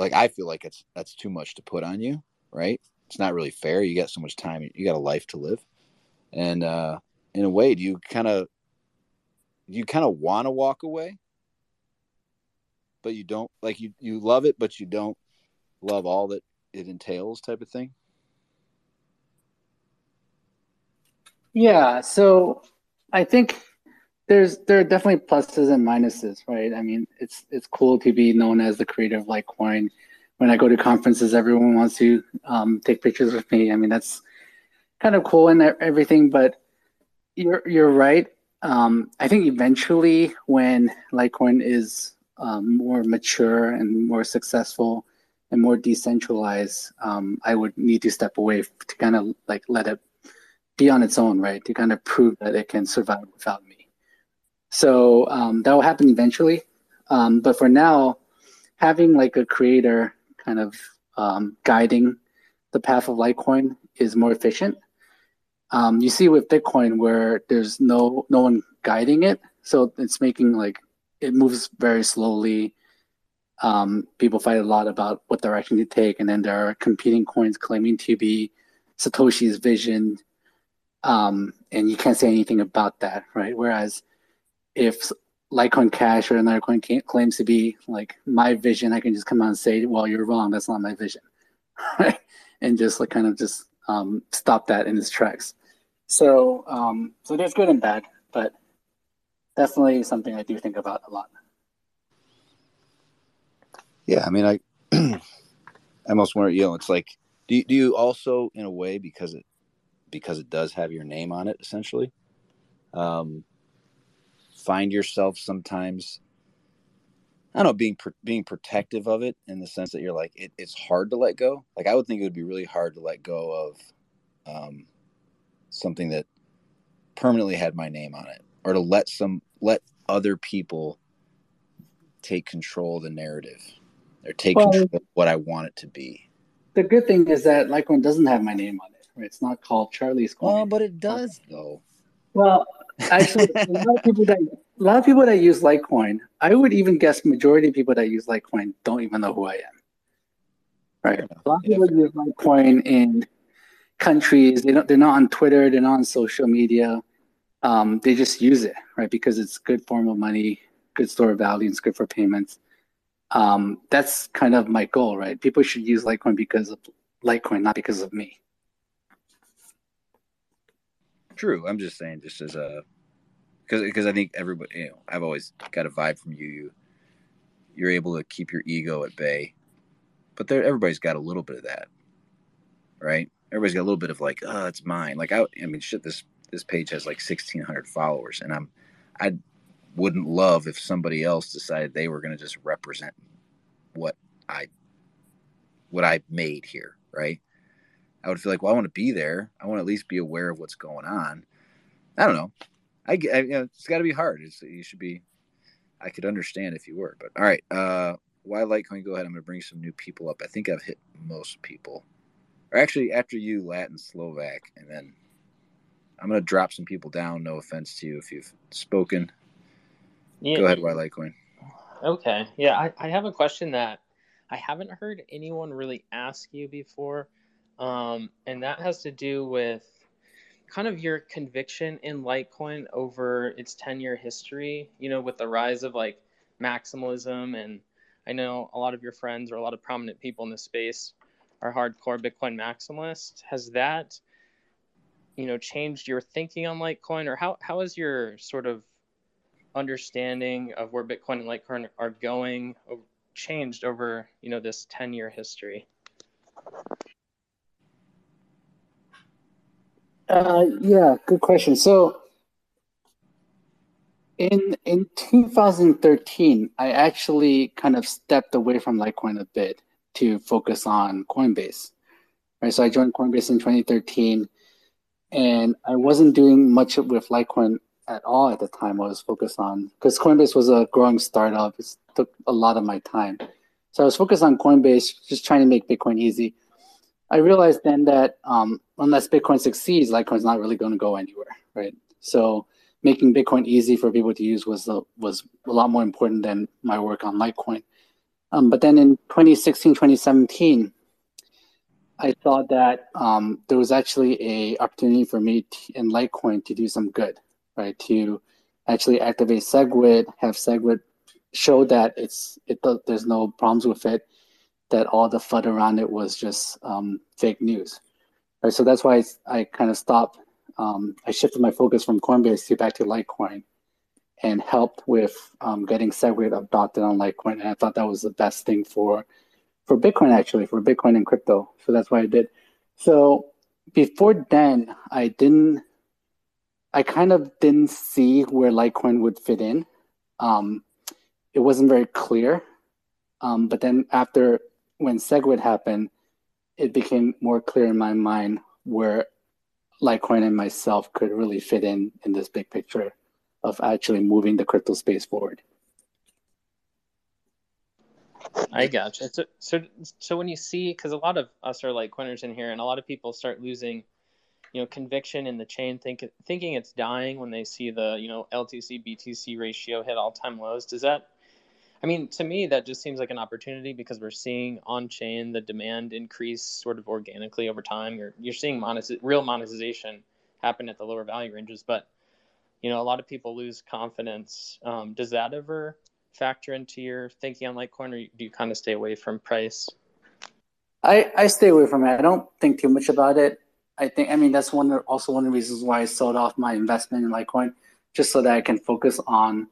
like, I feel like that's too much to put on you, right? It's not really fair. You got so much time. You got a life to live. And in a way, do you kind of want to walk away? But you don't, like, you love it, but you don't love all that it entails type of thing. Yeah. So I think there are definitely pluses and minuses, right? I mean, it's cool to be known as the creator of Litecoin. When I go to conferences, everyone wants to take pictures with me. I mean, that's kind of cool and everything, but you're right. I think eventually when Litecoin is more mature and more successful and more decentralized, I would need to step away to kind of like let it be on its own, right? To kind of prove that it can survive without me. So that will happen eventually. But for now, having like a creator kind of guiding the path of Litecoin is more efficient. You see with Bitcoin where there's no one guiding it. So it's making like, it moves very slowly. People fight a lot about what direction to take. And then there are competing coins claiming to be Satoshi's vision. And you can't say anything about that, right? Whereas if Litecoin Cash or another coin claims to be like my vision, I can just come out and say, well, you're wrong. That's not my vision. Right? And just like kind of just stop that in its tracks. So so there's good and bad, but definitely something I do think about a lot. Yeah, I mean, I almost wonder, you know, it's like, do you also in a way, because it does have your name on it, essentially, find yourself sometimes, I don't know, being protective of it in the sense that you're like, it's hard to let go. Like, I would think it would be really hard to let go of something that permanently had my name on it, or to let other people take control of the narrative or take control of what I want it to be. The good thing is that Litecoin doesn't have my name on it. Right? It's not called Charlie's Coin. Oh, but it does, though. Well, Actually, a lot of people that use Litecoin, I would even guess majority of people that use Litecoin don't even know who I am. Right? A lot of people use Litecoin in countries, they're not on Twitter, they're not on social media. They just use it, right? Because it's good form of money, good store of value, and it's good for payments. That's kind of my goal, right? People should use Litecoin because of Litecoin, not because of me. True. I'm just saying, just as a, because I think everybody, you know, I've always got a vibe from you. You're able to keep your ego at bay, but there, everybody's got a little bit of that, right? Everybody's got a little bit of like, oh, it's mine. Like, I mean, shit, this page has like 1,600 followers, and I wouldn't love if somebody else decided they were going to just represent what I made here, right? I would feel like, well, I want to be there. I want to at least be aware of what's going on. I don't know. You know, it's got to be hard. You should be. I could understand if you were, but all right. Why Litecoin? Go ahead. I'm going to bring some new people up. I think I've hit most people. Or actually, after you, Latin, Slovak, and then I'm going to drop some people down. No offense to you if you've spoken. Yeah. Go ahead. Why Litecoin? Okay. Yeah, I have a question that I haven't heard anyone really ask you before. And that has to do with kind of your conviction in Litecoin over its 10-year history, you know, with the rise of like maximalism. And I know a lot of your friends or a lot of prominent people in this space are hardcore Bitcoin maximalists. Has that, you know, changed your thinking on Litecoin, or how has your sort of understanding of where Bitcoin and Litecoin are going changed over, you know, this 10-year history? Yeah, good question. So in 2013, I actually kind of stepped away from Litecoin a bit to focus on Coinbase. Right, so I joined Coinbase in 2013, and I wasn't doing much with Litecoin at all at the time. I was focused on, because Coinbase was a growing startup. It took a lot of my time. So I was focused on Coinbase, just trying to make Bitcoin easy. I realized then that unless Bitcoin succeeds, Litecoin's not really going to go anywhere, right? So making Bitcoin easy for people to use was a lot more important than my work on Litecoin. But then in 2016, 2017, I thought that there was actually an opportunity for me in Litecoin to do some good, right? To actually activate SegWit, have SegWit show that there's no problems with it, that all the FUD around it was just fake news. Right, so that's why I kind of stopped. I shifted my focus from Coinbase back to Litecoin and helped with getting SegWit adopted on Litecoin. And I thought that was the best thing for Bitcoin, actually, for Bitcoin and crypto. So that's why I did. So before then, I kind of didn't see where Litecoin would fit in. It wasn't very clear. But then after, when SegWit happened, it became more clear in my mind where Litecoin and myself could really fit in this big picture of actually moving the crypto space forward. I gotcha. So when you see, because a lot of us are Litecoiners in here, and a lot of people start losing, you know, conviction in the chain, thinking it's dying when they see the, you know, LTC BTC ratio hit all-time lows. Does that, I mean, to me, that just seems like an opportunity, because we're seeing on-chain the demand increase sort of organically over time. You're seeing real monetization happen at the lower value ranges, but, you know, a lot of people lose confidence. Does that ever factor into your thinking on Litecoin, or do you kind of stay away from price? I stay away from it. I don't think too much about it. I mean, that's also one of the reasons why I sold off my investment in Litecoin, just so that I can focus on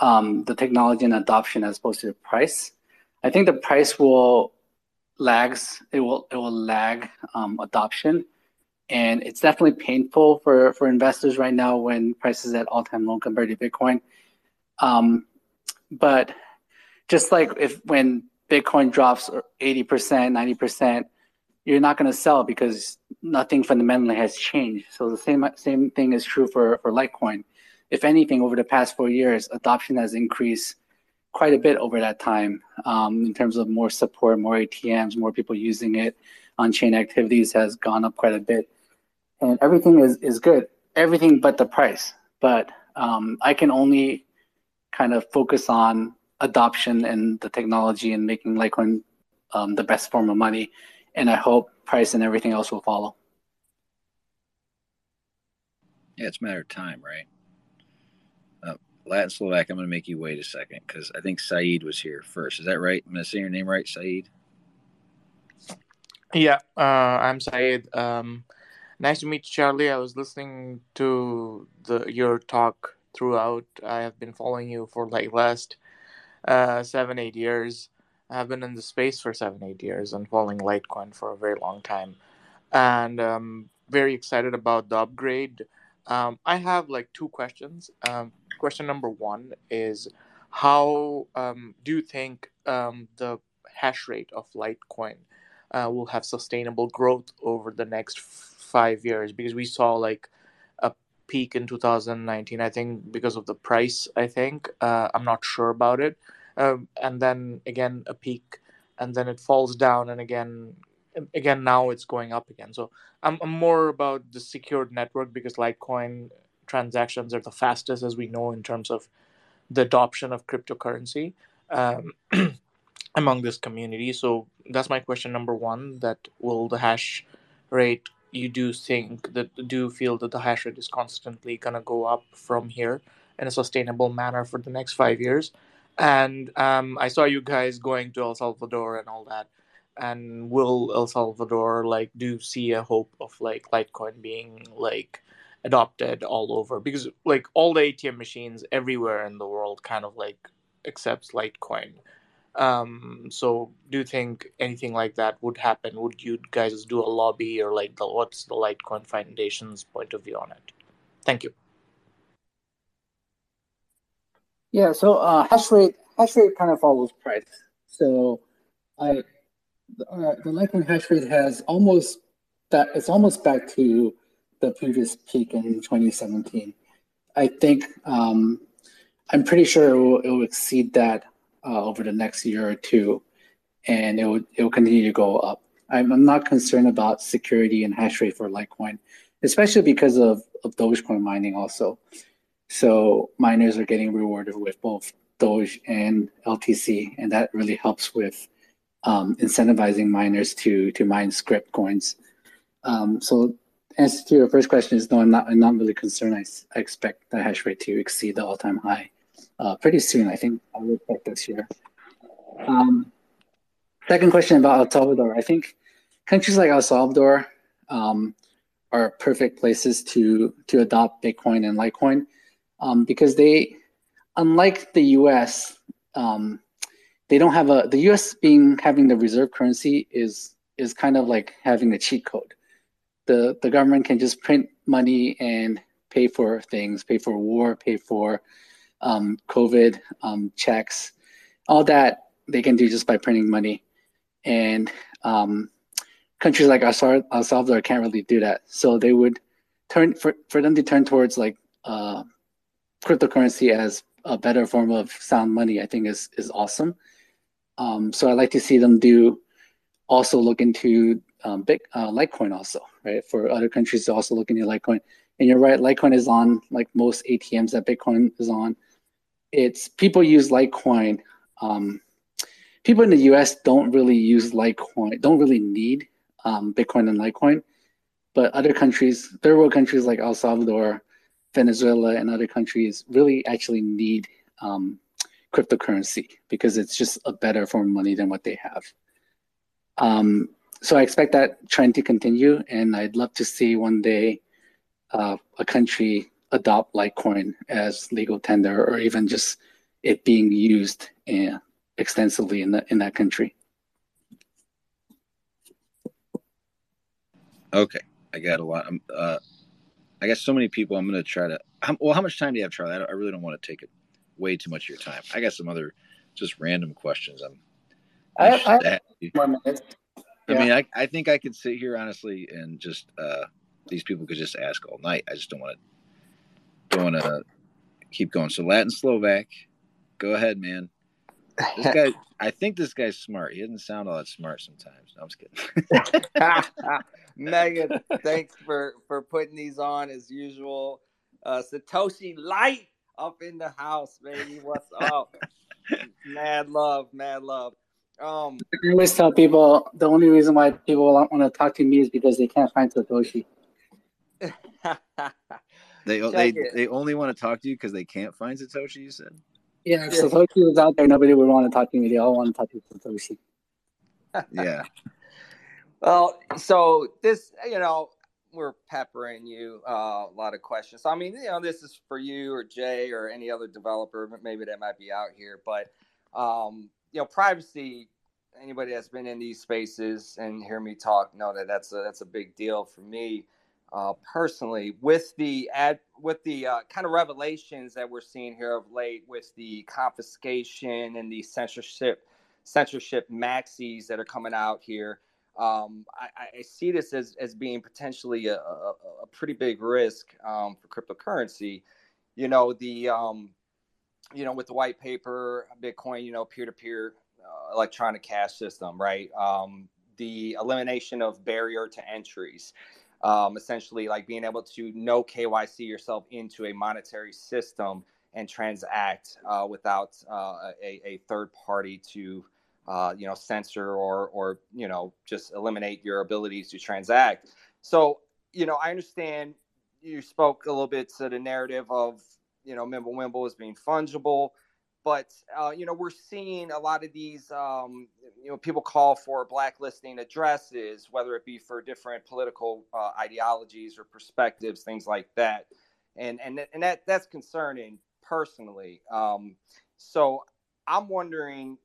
the technology and adoption as opposed to the price. I think the price will lag adoption, and it's definitely painful for investors right now when price is at all-time low compared to Bitcoin. But just like when Bitcoin drops 80%, 90%, you're not going to sell because nothing fundamentally has changed. So the same thing is true for Litecoin. If anything, over the past 4 years, adoption has increased quite a bit over that time in terms of more support, more ATMs, more people using it. On-chain activities has gone up quite a bit. And everything is good, everything but the price. but I can only kind of focus on adoption and the technology and making Litecoin the best form of money. And I hope price and everything else will follow. Yeah, it's a matter of time, right? Latin Slovak, I'm going to make you wait a second because I think Saeed was here first. Is that right? Am I saying your name right, Saeed? Yeah, I'm Saeed. Nice to meet you, Charlie. I was listening to your talk throughout. I have been following you for like last 7-8 years. I've been in the space for 7-8 years and following Litecoin for a very long time. And I'm very excited about the upgrade. I have like two questions. Question number one is, how do you think the hash rate of Litecoin will have sustainable growth over the next 5 years? Because we saw like a peak in 2019, I think, because of the price, I think. I'm not sure about it. And then again, a peak, and then it falls down, and again, now it's going up again. So I'm more about the secured network, because Litecoin transactions are the fastest, as we know, in terms of the adoption of cryptocurrency among this community. So that's my question number one, that will the hash rate, do you feel that the hash rate is constantly going to go up from here in a sustainable manner for the next 5 years? And I saw you guys going to El Salvador and all that. And will El Salvador, like, do you see a hope of like Litecoin being like adopted all over? Because like all the ATM machines everywhere in the world kind of like accepts Litecoin. So do you think anything like that would happen? Would you guys do a lobby, or like what's the Litecoin Foundation's point of view on it? Thank you. Yeah, so hash rate kind of follows price. So the Litecoin hash rate has almost that, it's almost back to the previous peak in 2017. I think I'm pretty sure it will exceed that over the next year or two, and it will continue to go up. I'm not concerned about security and hash rate for Litecoin, especially because of Dogecoin mining also. So miners are getting rewarded with both Doge and LTC, and that really helps with incentivizing miners to mine script coins. So answer to your first question is no, I'm not really concerned. I expect the hash rate to exceed the all-time high pretty soon. I think I would expect this year. Second question about El Salvador. I think countries like El Salvador are perfect places to adopt Bitcoin and Litecoin. Because they, unlike the U.S., they don't have the U.S. having the reserve currency is kind of like having a cheat code. The government can just print money and pay for things, pay for war, pay for COVID checks, all that they can do just by printing money. And countries like El Salvador can't really do that. So they would turn towards like cryptocurrency as a better form of sound money, I think is awesome. So I'd like to see them look into Litecoin also, right? For other countries to also look into Litecoin. And you're right, Litecoin is on like most ATMs that Bitcoin is on. People use Litecoin. People in the US don't really use Litecoin, don't really need Bitcoin and Litecoin, but other countries, third world countries like El Salvador, Venezuela, and other countries really actually need cryptocurrency because it's just a better form of money than what they have. So I expect that trend to continue, and I'd love to see one day a country adopt Litecoin as legal tender, or even just it being used extensively in that country. Okay, I got a lot. I got so many people. I'm going to try to. How much time do you have, Charlie? I really don't want to take it way too much of your time. I got some other just random questions. I have 1 minute. Yeah. I mean, I think I could sit here honestly and just these people could just ask all night. I just don't want to keep going. So Latin Slovak, go ahead, man. This guy, I think this guy's smart. He doesn't sound all that smart sometimes. No, I'm just kidding. Megan, thanks for putting these on as usual. Satoshi Light up in the house, baby. What's up? Mad love, mad love. I always tell people the only reason why people don't want to talk to me is because they can't find Satoshi. They only want to talk to you because they can't find Satoshi, you said? Yeah, if Satoshi was out there, nobody would want to talk to me. They all want to talk to Satoshi. Yeah. Well, so this, you know, we're peppering you a lot of questions. So, I mean, you know, this is for you or Jay or any other developer, maybe that might be out here. But, you know, privacy, anybody that's been in these spaces and hear me talk know that that's a big deal for me. Personally, with the kind of revelations that we're seeing here of late, with the confiscation and the censorship maxis that are coming out here, I see this as being potentially a pretty big risk for cryptocurrency. You know, the you know, with the white paper, Bitcoin, you know, peer-to-peer electronic cash system, right? The elimination of barrier to entries. Essentially, like being able to no KYC yourself into a monetary system and transact without a third party to, you know, censor or you know, just eliminate your abilities to transact. So, you know, I understand you spoke a little bit to the narrative of, you know, Mimblewimble as being fungible. But, you know, we're seeing a lot of these, you know, people call for blacklisting addresses, whether it be for different political ideologies or perspectives, things like that. And that's concerning personally. So I'm wondering,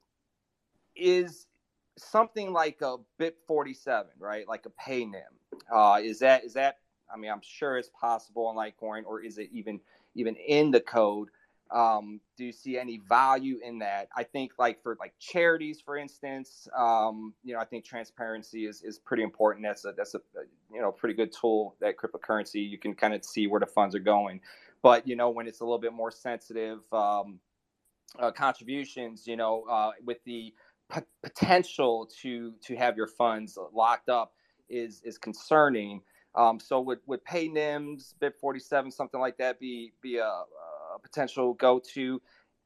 is something like a BIP 47, right, like a PayNym, is that, I mean, I'm sure it's possible on Litecoin, or is it even in the code? Do you see any value in that? I think like for like charities, for instance, you know, I think transparency is pretty important. That's a you know, pretty good tool, that cryptocurrency. You can kind of see where the funds are going. But, you know, when it's a little bit more sensitive contributions, you know, with the potential to have your funds locked up is concerning. So would PayNyms, BIP 47, something like that be a potential go-to?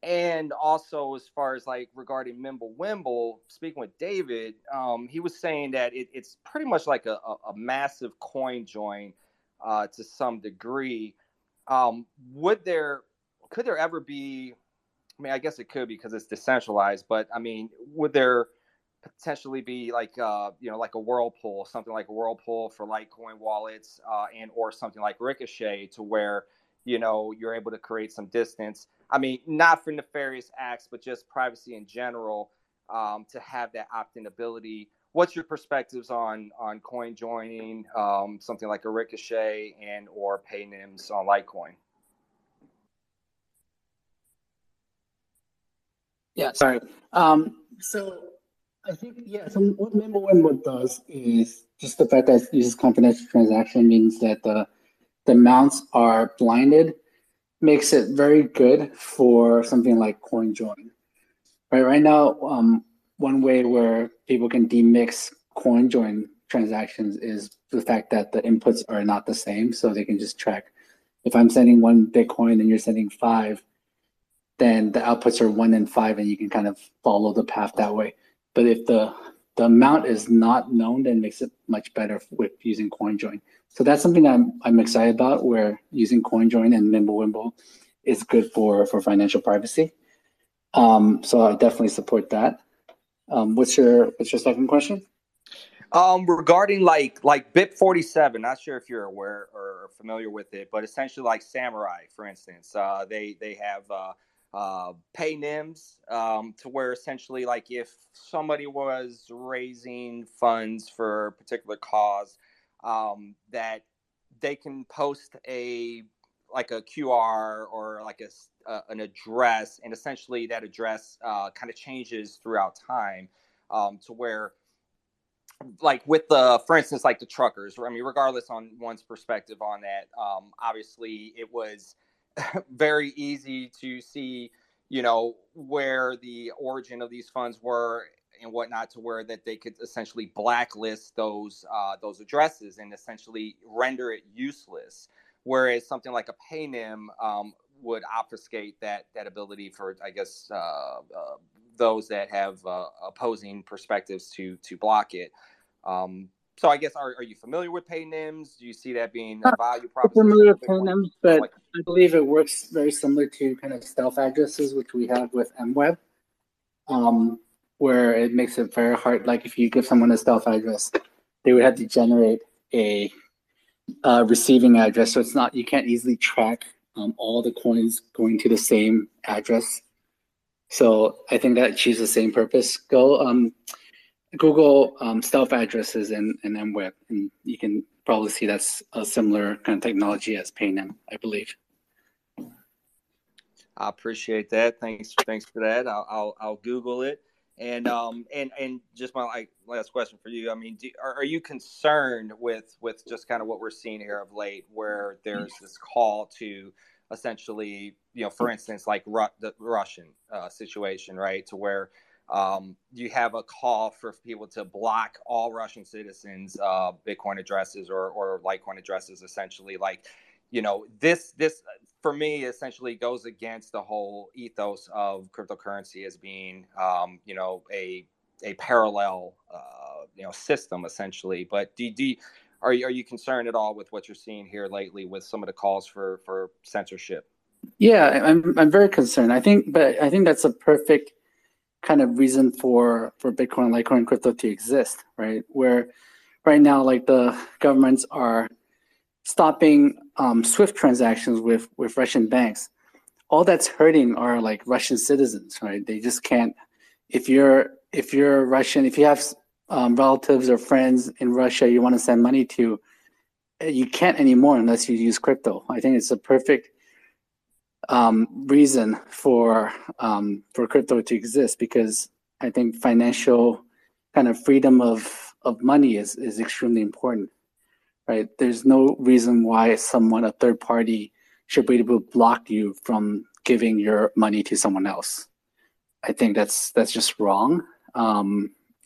And also, as far as like regarding Mimblewimble, speaking with David, he was saying that it's pretty much like a massive CoinJoin to some degree. Could there ever be, I mean, I guess it could, because it's decentralized, but I mean, would there potentially be like, you know, like a Whirlpool, something like a Whirlpool for Litecoin wallets, and or something like Ricochet, to where, you know, you're able to create some distance. I mean, not for nefarious acts, but just privacy in general, to have that opt-in ability. What's your perspectives on coin joining, something like a Ricochet and or PayNyms on Litecoin? Yeah, sorry. So I think, yeah, so what Mimblewimble does is just the fact that it uses confidential transaction means that the amounts are blinded, makes it very good for something like CoinJoin. Right now, one way where people can demix CoinJoin transactions is the fact that the inputs are not the same, so they can just track. If I'm sending 1 Bitcoin and you're sending 5, then the outputs are 1 and 5, and you can kind of follow the path that way. But if the amount is not known, then makes it much better with using CoinJoin. So that's something I'm excited about, where using CoinJoin and Mimblewimble is good for financial privacy. So I definitely support that. What's your second question? Regarding like BIP 47, not sure if you're aware or familiar with it, but essentially like Samurai, for instance, they have PayNyms, to where essentially like if somebody was raising funds for a particular cause, that they can post a QR or like an address, and essentially that address kind of changes throughout time, to where like with for instance, like the truckers, I mean, regardless on one's perspective on that, obviously it was very easy to see, you know, where the origin of these funds were and whatnot, to where that they could essentially blacklist those addresses and essentially render it useless. whereas something like a PayNym would obfuscate that ability for, I guess, those that have opposing perspectives to block it. So I guess, are you familiar with PayNyms? Do you see that being a value proposition? I'm familiar with PayNyms, but I believe it works very similar to kind of stealth addresses, which we have with MWeb, where it makes it very hard. Like if you give someone a stealth address, they would have to generate a receiving address. So it's not, you can't easily track all the coins going to the same address. So I think that achieves the same purpose. Go Google stealth addresses and MWeb, and you can probably see that's a similar kind of technology as PayNym, I believe. I appreciate that. Thanks for that. I'll Google it. And and just my last question for you. I mean, are you concerned with just kind of what we're seeing here of late, where there's this call to essentially, you know, for instance, like the Russian situation, right, to where you have a call for people to block all Russian citizens' Bitcoin addresses or Litecoin addresses, essentially. Like, you know, this for me essentially goes against the whole ethos of cryptocurrency as being, you know, a parallel, you know, system essentially. But are you concerned at all with what you're seeing here lately with some of the calls for censorship? Yeah, I'm very concerned. I think that's a perfect kind of reason for Bitcoin, Litecoin, crypto to exist, right? Where right now, like, the governments are stopping SWIFT transactions with Russian banks. All that's hurting are like Russian citizens, right? They just can't. If you're Russian, if you have relatives or friends in Russia you want to send money to, you can't anymore unless you use crypto. I think it's a perfect reason for crypto to exist, because I think financial kind of freedom of money is extremely important, right? There's no reason why a third party should be able to block you from giving your money to someone else. I think that's just wrong.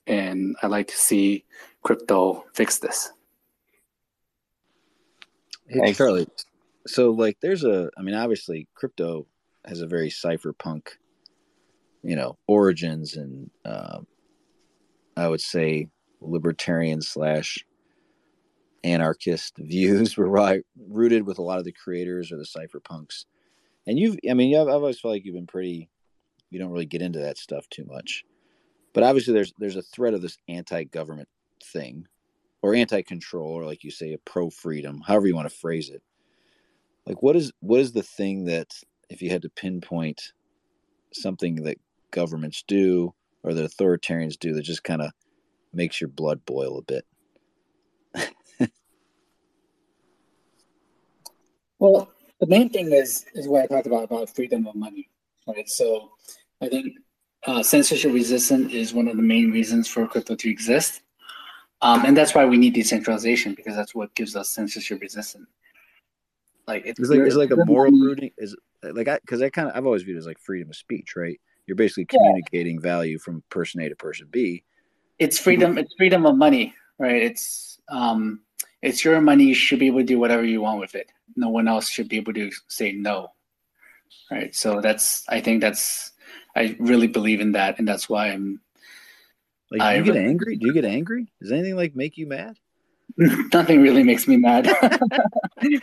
And I like to see crypto fix this. Hey, Charlie. So, like, obviously crypto has a very cypherpunk, you know, origins, and I would say libertarian / anarchist views were rooted with a lot of the creators or the cypherpunks. And I've always felt like you've been you don't really get into that stuff too much. But obviously there's a threat of this anti-government thing, or anti-control, or like you say, a pro-freedom, however you want to phrase it. Like, what is the thing that, if you had to pinpoint something that governments do or that authoritarians do that just kind of makes your blood boil a bit? Well, the main thing is what I talked about freedom of money, right? So I think censorship resistance is one of the main reasons for crypto to exist. And that's why we need decentralization, because that's what gives us censorship resistance. Like, it's like a moral rooting, is like, because I've always viewed it as like freedom of speech, right? You're basically communicating value from person A to person B. It's freedom. It's freedom of money, right? It's your money. You should be able to do whatever you want with it. No one else should be able to say no, right? So I really believe in that, and that's why I'm. Like, do you get angry? Do you get angry? Does anything like make you mad? Nothing really makes me mad.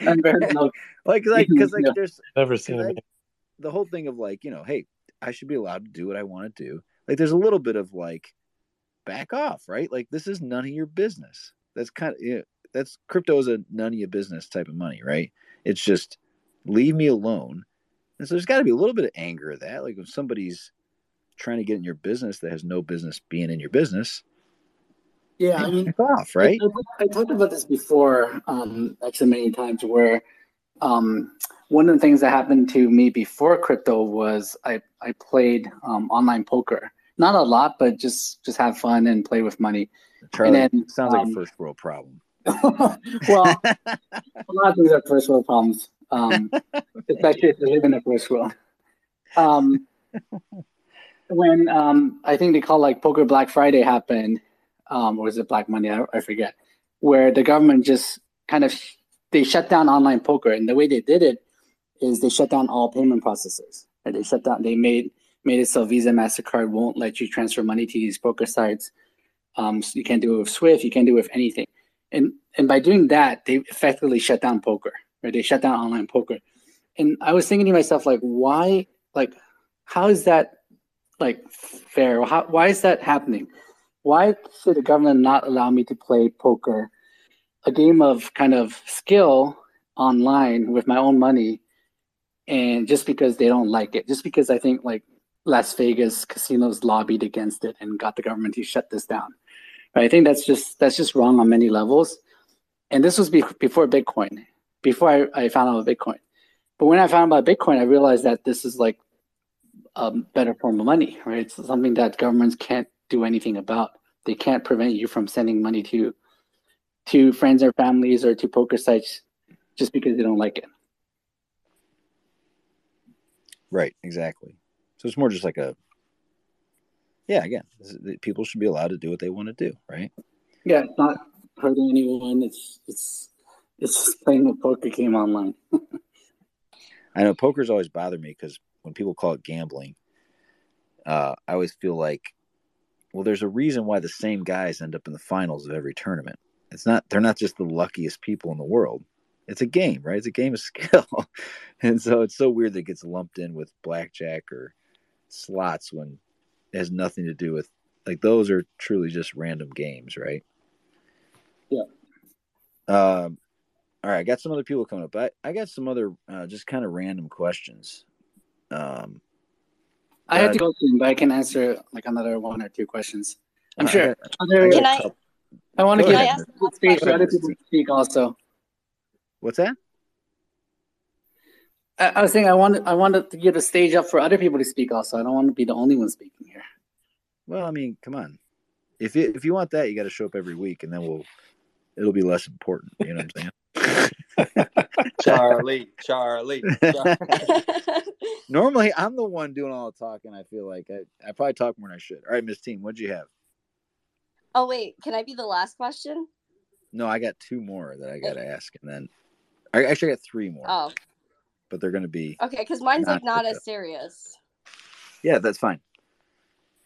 I'm very low. There's never seen the whole thing of like, you know, hey, I should be allowed to do what I want to do. Like, there's a little bit of like, back off, right? Like, this is none of your business. That's kind of, you know, that's, crypto is a none of your business type of money, right? It's just leave me alone. And so there's got to be a little bit of anger at that. Like, if somebody's trying to get in your business that has no business being in your business. Yeah, I mean, off, right? I talked about this before, actually many times, where one of the things that happened to me before crypto was I played online poker. Not a lot, but just have fun and play with money. Charlie, and then, sounds like a first world problem. Well, a lot of things are first world problems, especially if you live in a first world. When I think they call like Poker Black Friday happened, or was it Black Monday? I forget. Where the government just kind of they shut down online poker, and the way they did it is they shut down all payment processors. Right? They shut down. They made it so Visa, MasterCard won't let you transfer money to these poker sites. So you can't do it with Swift. You can't do it with anything. And by doing that, they effectively shut down poker. Right? They shut down online poker. And I was thinking to myself, like, why? Like, how is that like fair? Why is that happening? Why should the government not allow me to play poker, a game of kind of skill online with my own money, and just because they don't like it, just because I think like Las Vegas casinos lobbied against it and got the government to shut this down. But I think that's just wrong on many levels. And this was before Bitcoin, before I found out about Bitcoin. But when I found out about Bitcoin, I realized that this is like a better form of money, right? It's something that governments can't do anything about. They can't prevent you from sending money to friends or families or to poker sites just because they don't like it. Right, exactly. So it's more just like a, yeah, again, people should be allowed to do what they want to do, right? Yeah, it's not hurting anyone. It's just playing a poker game online. I know poker's always bothered me because when people call it gambling, I always feel like, well, there's a reason why the same guys end up in the finals of every tournament. It's not, they're not just the luckiest people in the world. It's a game, right? It's a game of skill. And so it's so weird that it gets lumped in with blackjack or slots when it has nothing to do with, like, those are truly just random games, right? Yeah. All right. I got some other people coming up. I got some other just kind of random questions. I have to go soon, but I can answer like another one or two questions. I'm sure. I want to get space for other people to speak also. What's that? I was saying I wanted to give the stage up for other people to speak also. I don't want to be the only one speaking here. Well, I mean, come on. If you want that, you got to show up every week, and then it'll be less important. You know what I'm saying? Charlie. Normally I'm the one doing all the talking. I feel like I probably talk more than I should. All right, Miss Team, what'd you have? Oh wait, can I be the last question? No, I got two more that I gotta ask, and then I got three more. Oh, but they're gonna be okay because mine's not as serious. Yeah, that's fine.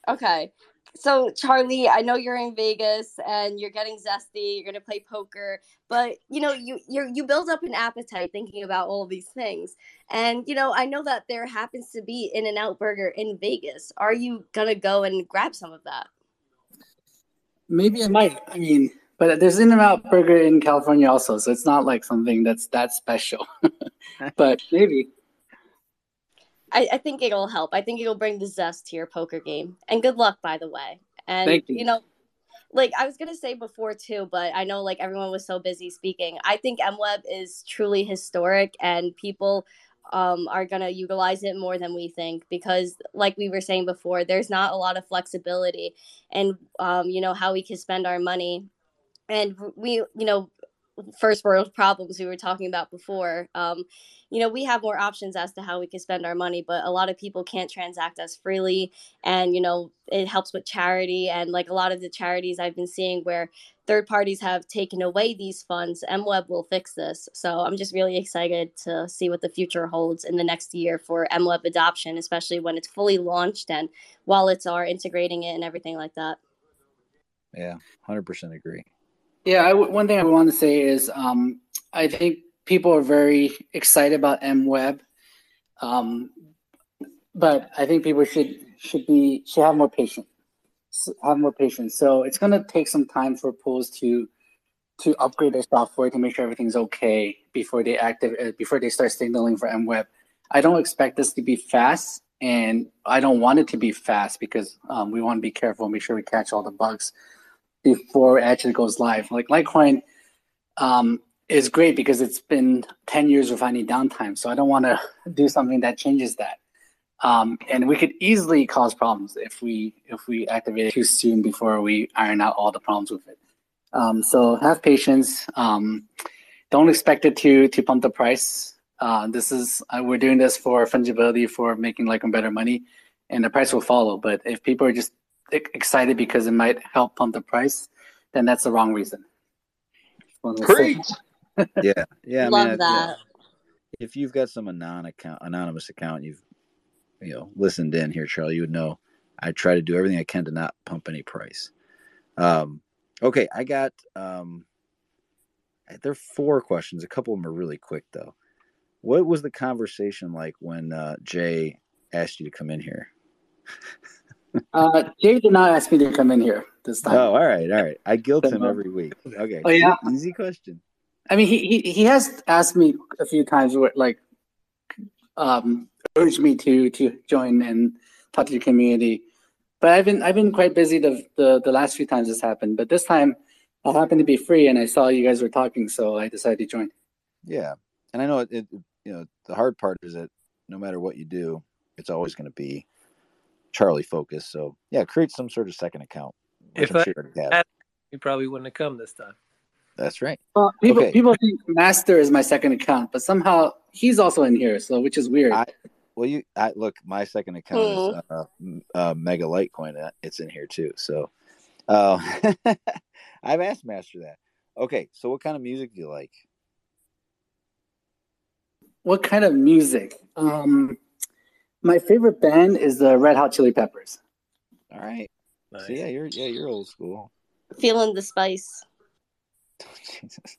Okay, so Charlie, I know you're in Vegas and you're getting zesty. You're gonna play poker, but you know you build up an appetite thinking about all these things. And you know I know that there happens to be In-N-Out Burger in Vegas. Are you gonna go and grab some of that? Maybe I might. I mean, but there's In-N-Out Burger in California also, so it's not like something that's that special. But maybe. I think it'll help. I think it'll bring the zest to your poker game. And good luck, by the way. And thank you. You know, like I was gonna say before too, but I know like everyone was so busy speaking. I think MWeb is truly historic, and people are gonna utilize it more than we think because, like we were saying before, there's not a lot of flexibility and you know how we can spend our money. And we, you know, first world problems we were talking about before, you know, we have more options as to how we can spend our money, but a lot of people can't transact as freely. And, you know, it helps with charity. And like a lot of the charities I've been seeing where third parties have taken away these funds, MWeb will fix this. So I'm just really excited to see what the future holds in the next year for MWeb adoption, especially when it's fully launched and wallets are integrating it and everything like that. Yeah, 100% agree. Yeah, one thing I want to say is I think people are very excited about MWeb, but I think people should have more patience. So it's going to take some time for pools to upgrade their software to make sure everything's okay before they start signaling for MWeb. I don't expect this to be fast, and I don't want it to be fast because we want to be careful and make sure we catch all the bugs before it actually goes live. Like Litecoin is great because it's been 10 years without any downtime. So I don't want to do something that changes that. And we could easily cause problems if we activate it too soon before we iron out all the problems with it. So have patience. Don't expect it to pump the price. We're doing this for fungibility, for making Litecoin better money, and the price will follow. But if people are just excited because it might help pump the price, then that's the wrong reason. Preach. Yeah, yeah. Love that. Yeah. If you've got some anonymous account, you've listened in here, Charlie, you would know I try to do everything I can to not pump any price. Okay, I got there are 4 questions. A couple of them are really quick though. What was the conversation like when Jay asked you to come in here? Jay did not ask me to come in here this time. Oh, all right. I guilt him every week. Okay. Oh, yeah. Easy question. I mean, he has asked me a few times, urged me to join and talk to the community, but I've been quite busy the last few times this happened. But this time, I happened to be free, and I saw you guys were talking, so I decided to join. Yeah, and I know the hard part is that no matter what you do, it's always going to be Charlie focused. So yeah, create some sort of second account. If I'm sure you probably wouldn't have come this time. That's right. Well, people think Master is my second account, but somehow he's also in here, which is weird. Look, my second account is Mega Litecoin. It's in here too. So I've asked Master that. Okay, so what kind of music do you like? What kind of music? My favorite band is the Red Hot Chili Peppers. All right. Nice. So yeah, you're old school. Feeling the spice. Jesus.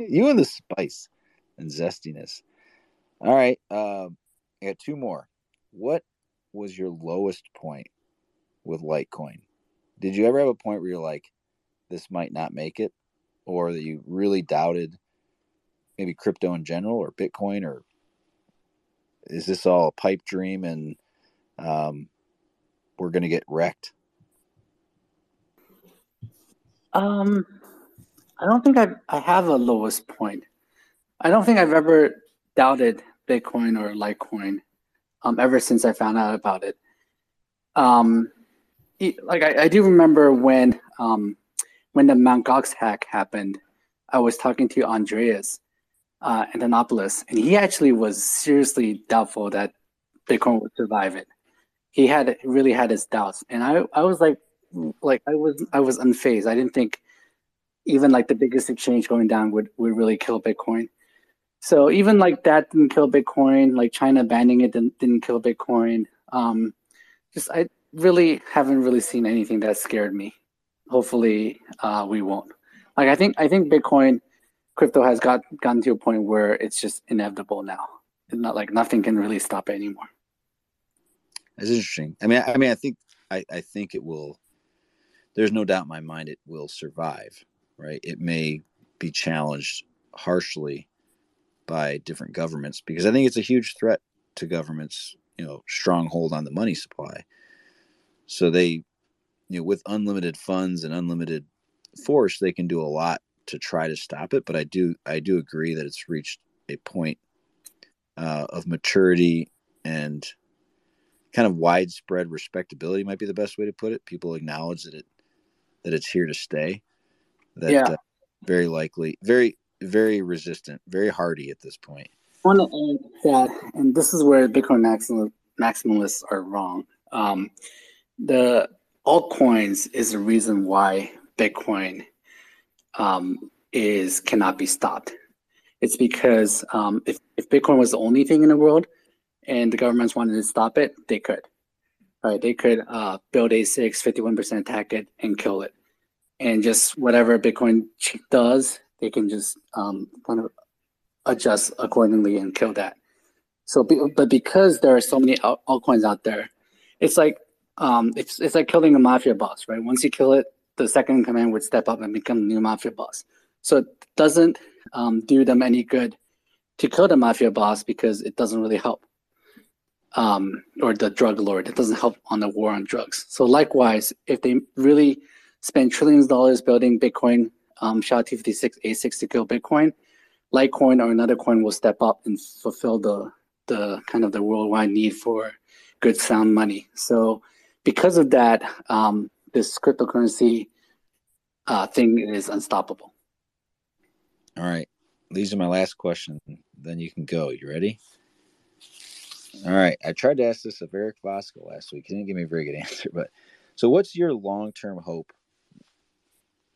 You and the spice and zestiness. All right. I got 2 more. What was your lowest point with Litecoin? Did you ever have a point where you're like, this might not make it, or that you really doubted maybe crypto in general or Bitcoin, or is this all a pipe dream and we're going to get wrecked? I don't think I have a lowest point. I don't think I've ever doubted Bitcoin or Litecoin ever since I found out about it. I do remember when the Mt. Gox hack happened, I was talking to Andreas Antonopoulos, and he actually was seriously doubtful that Bitcoin would survive it. He really had his doubts, and I was like I was unfazed. I didn't think even the biggest exchange going down would really kill Bitcoin. So even that didn't kill Bitcoin. China banning it didn't kill Bitcoin. I really haven't really seen anything that scared me. Hopefully, we won't. I think Bitcoin crypto has gotten to a point where it's just inevitable now. It's not nothing can really stop it anymore. That's interesting. I mean, I think it will. There's no doubt in my mind it will survive. Right? It may be challenged harshly by different governments, because I think it's a huge threat to governments, stronghold on the money supply. So they, with unlimited funds and unlimited force, they can do a lot to try to stop it. But I do agree that it's reached a point of maturity and kind of widespread respectability might be the best way to put it. People acknowledge that it's here to stay. That, yeah. Very likely, very, very resistant, very hardy at this point. I want to add that, and this is where Bitcoin maximalists are wrong. The altcoins is the reason why Bitcoin cannot be stopped. It's because if Bitcoin was the only thing in the world and the governments wanted to stop it, they could. Right? They could build ASICs, 51% attack it, and kill it. And just whatever Bitcoin does, they can just kind of adjust accordingly and kill that. So, but because there are so many altcoins out there, it's like killing a mafia boss, right? Once you kill it, the second in command would step up and become the new mafia boss. So it doesn't do them any good to kill the mafia boss, because it doesn't really help, or the drug lord. It doesn't help on the war on drugs. So likewise, if they really spend trillions of dollars building Bitcoin SHA-256 ASICs to kill Bitcoin, Litecoin or another coin will step up and fulfill the kind of the worldwide need for good sound money. So because of that, this cryptocurrency thing is unstoppable. All right. These are my last questions. Then you can go. You ready? All right. I tried to ask this of Eric Voska last week. He didn't give me a very good answer, but so what's your long-term hope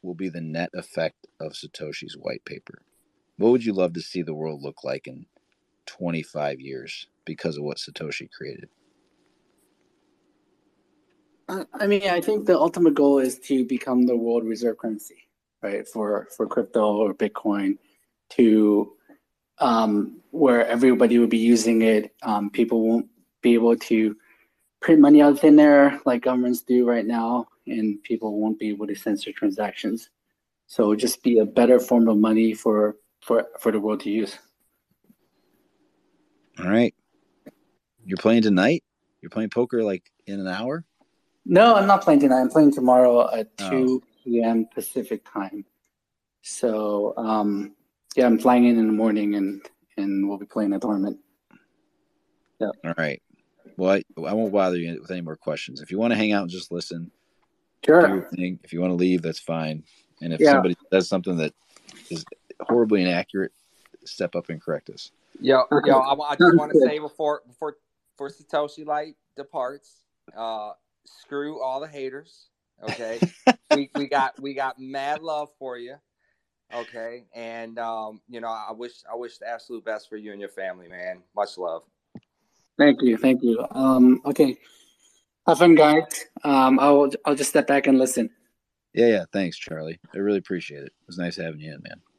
will be the net effect of Satoshi's white paper? What would you love to see the world look like in 25 years because of what Satoshi created? I mean, I think the ultimate goal is to become the world reserve currency, right? For crypto or Bitcoin, to where everybody would be using it. People won't be able to print money out of thin air like governments do right now, and people won't be able to censor transactions. So it would just be a better form of money for the world to use. All right. You're playing tonight? You're playing poker like in an hour? No, I'm not playing tonight. I'm playing tomorrow at 2 p.m. Pacific time. So, yeah, I'm flying in the morning, and we'll be playing a tournament. Yeah. All right. Well, I won't bother you with any more questions. If you want to hang out and just listen, sure. Do your thing. If you want to leave, that's fine. And if somebody does something that is horribly inaccurate, step up and correct us. Yo, I just want to say before Satoshi Light departs, screw all the haters, okay? we got mad love for you, okay? And you know, I wish the absolute best for you and your family, man. Much love. Thank you. Okay, have fun, guys. I'll just step back and listen. Yeah. Thanks, Charlie. I really appreciate it. It was nice having you in, man.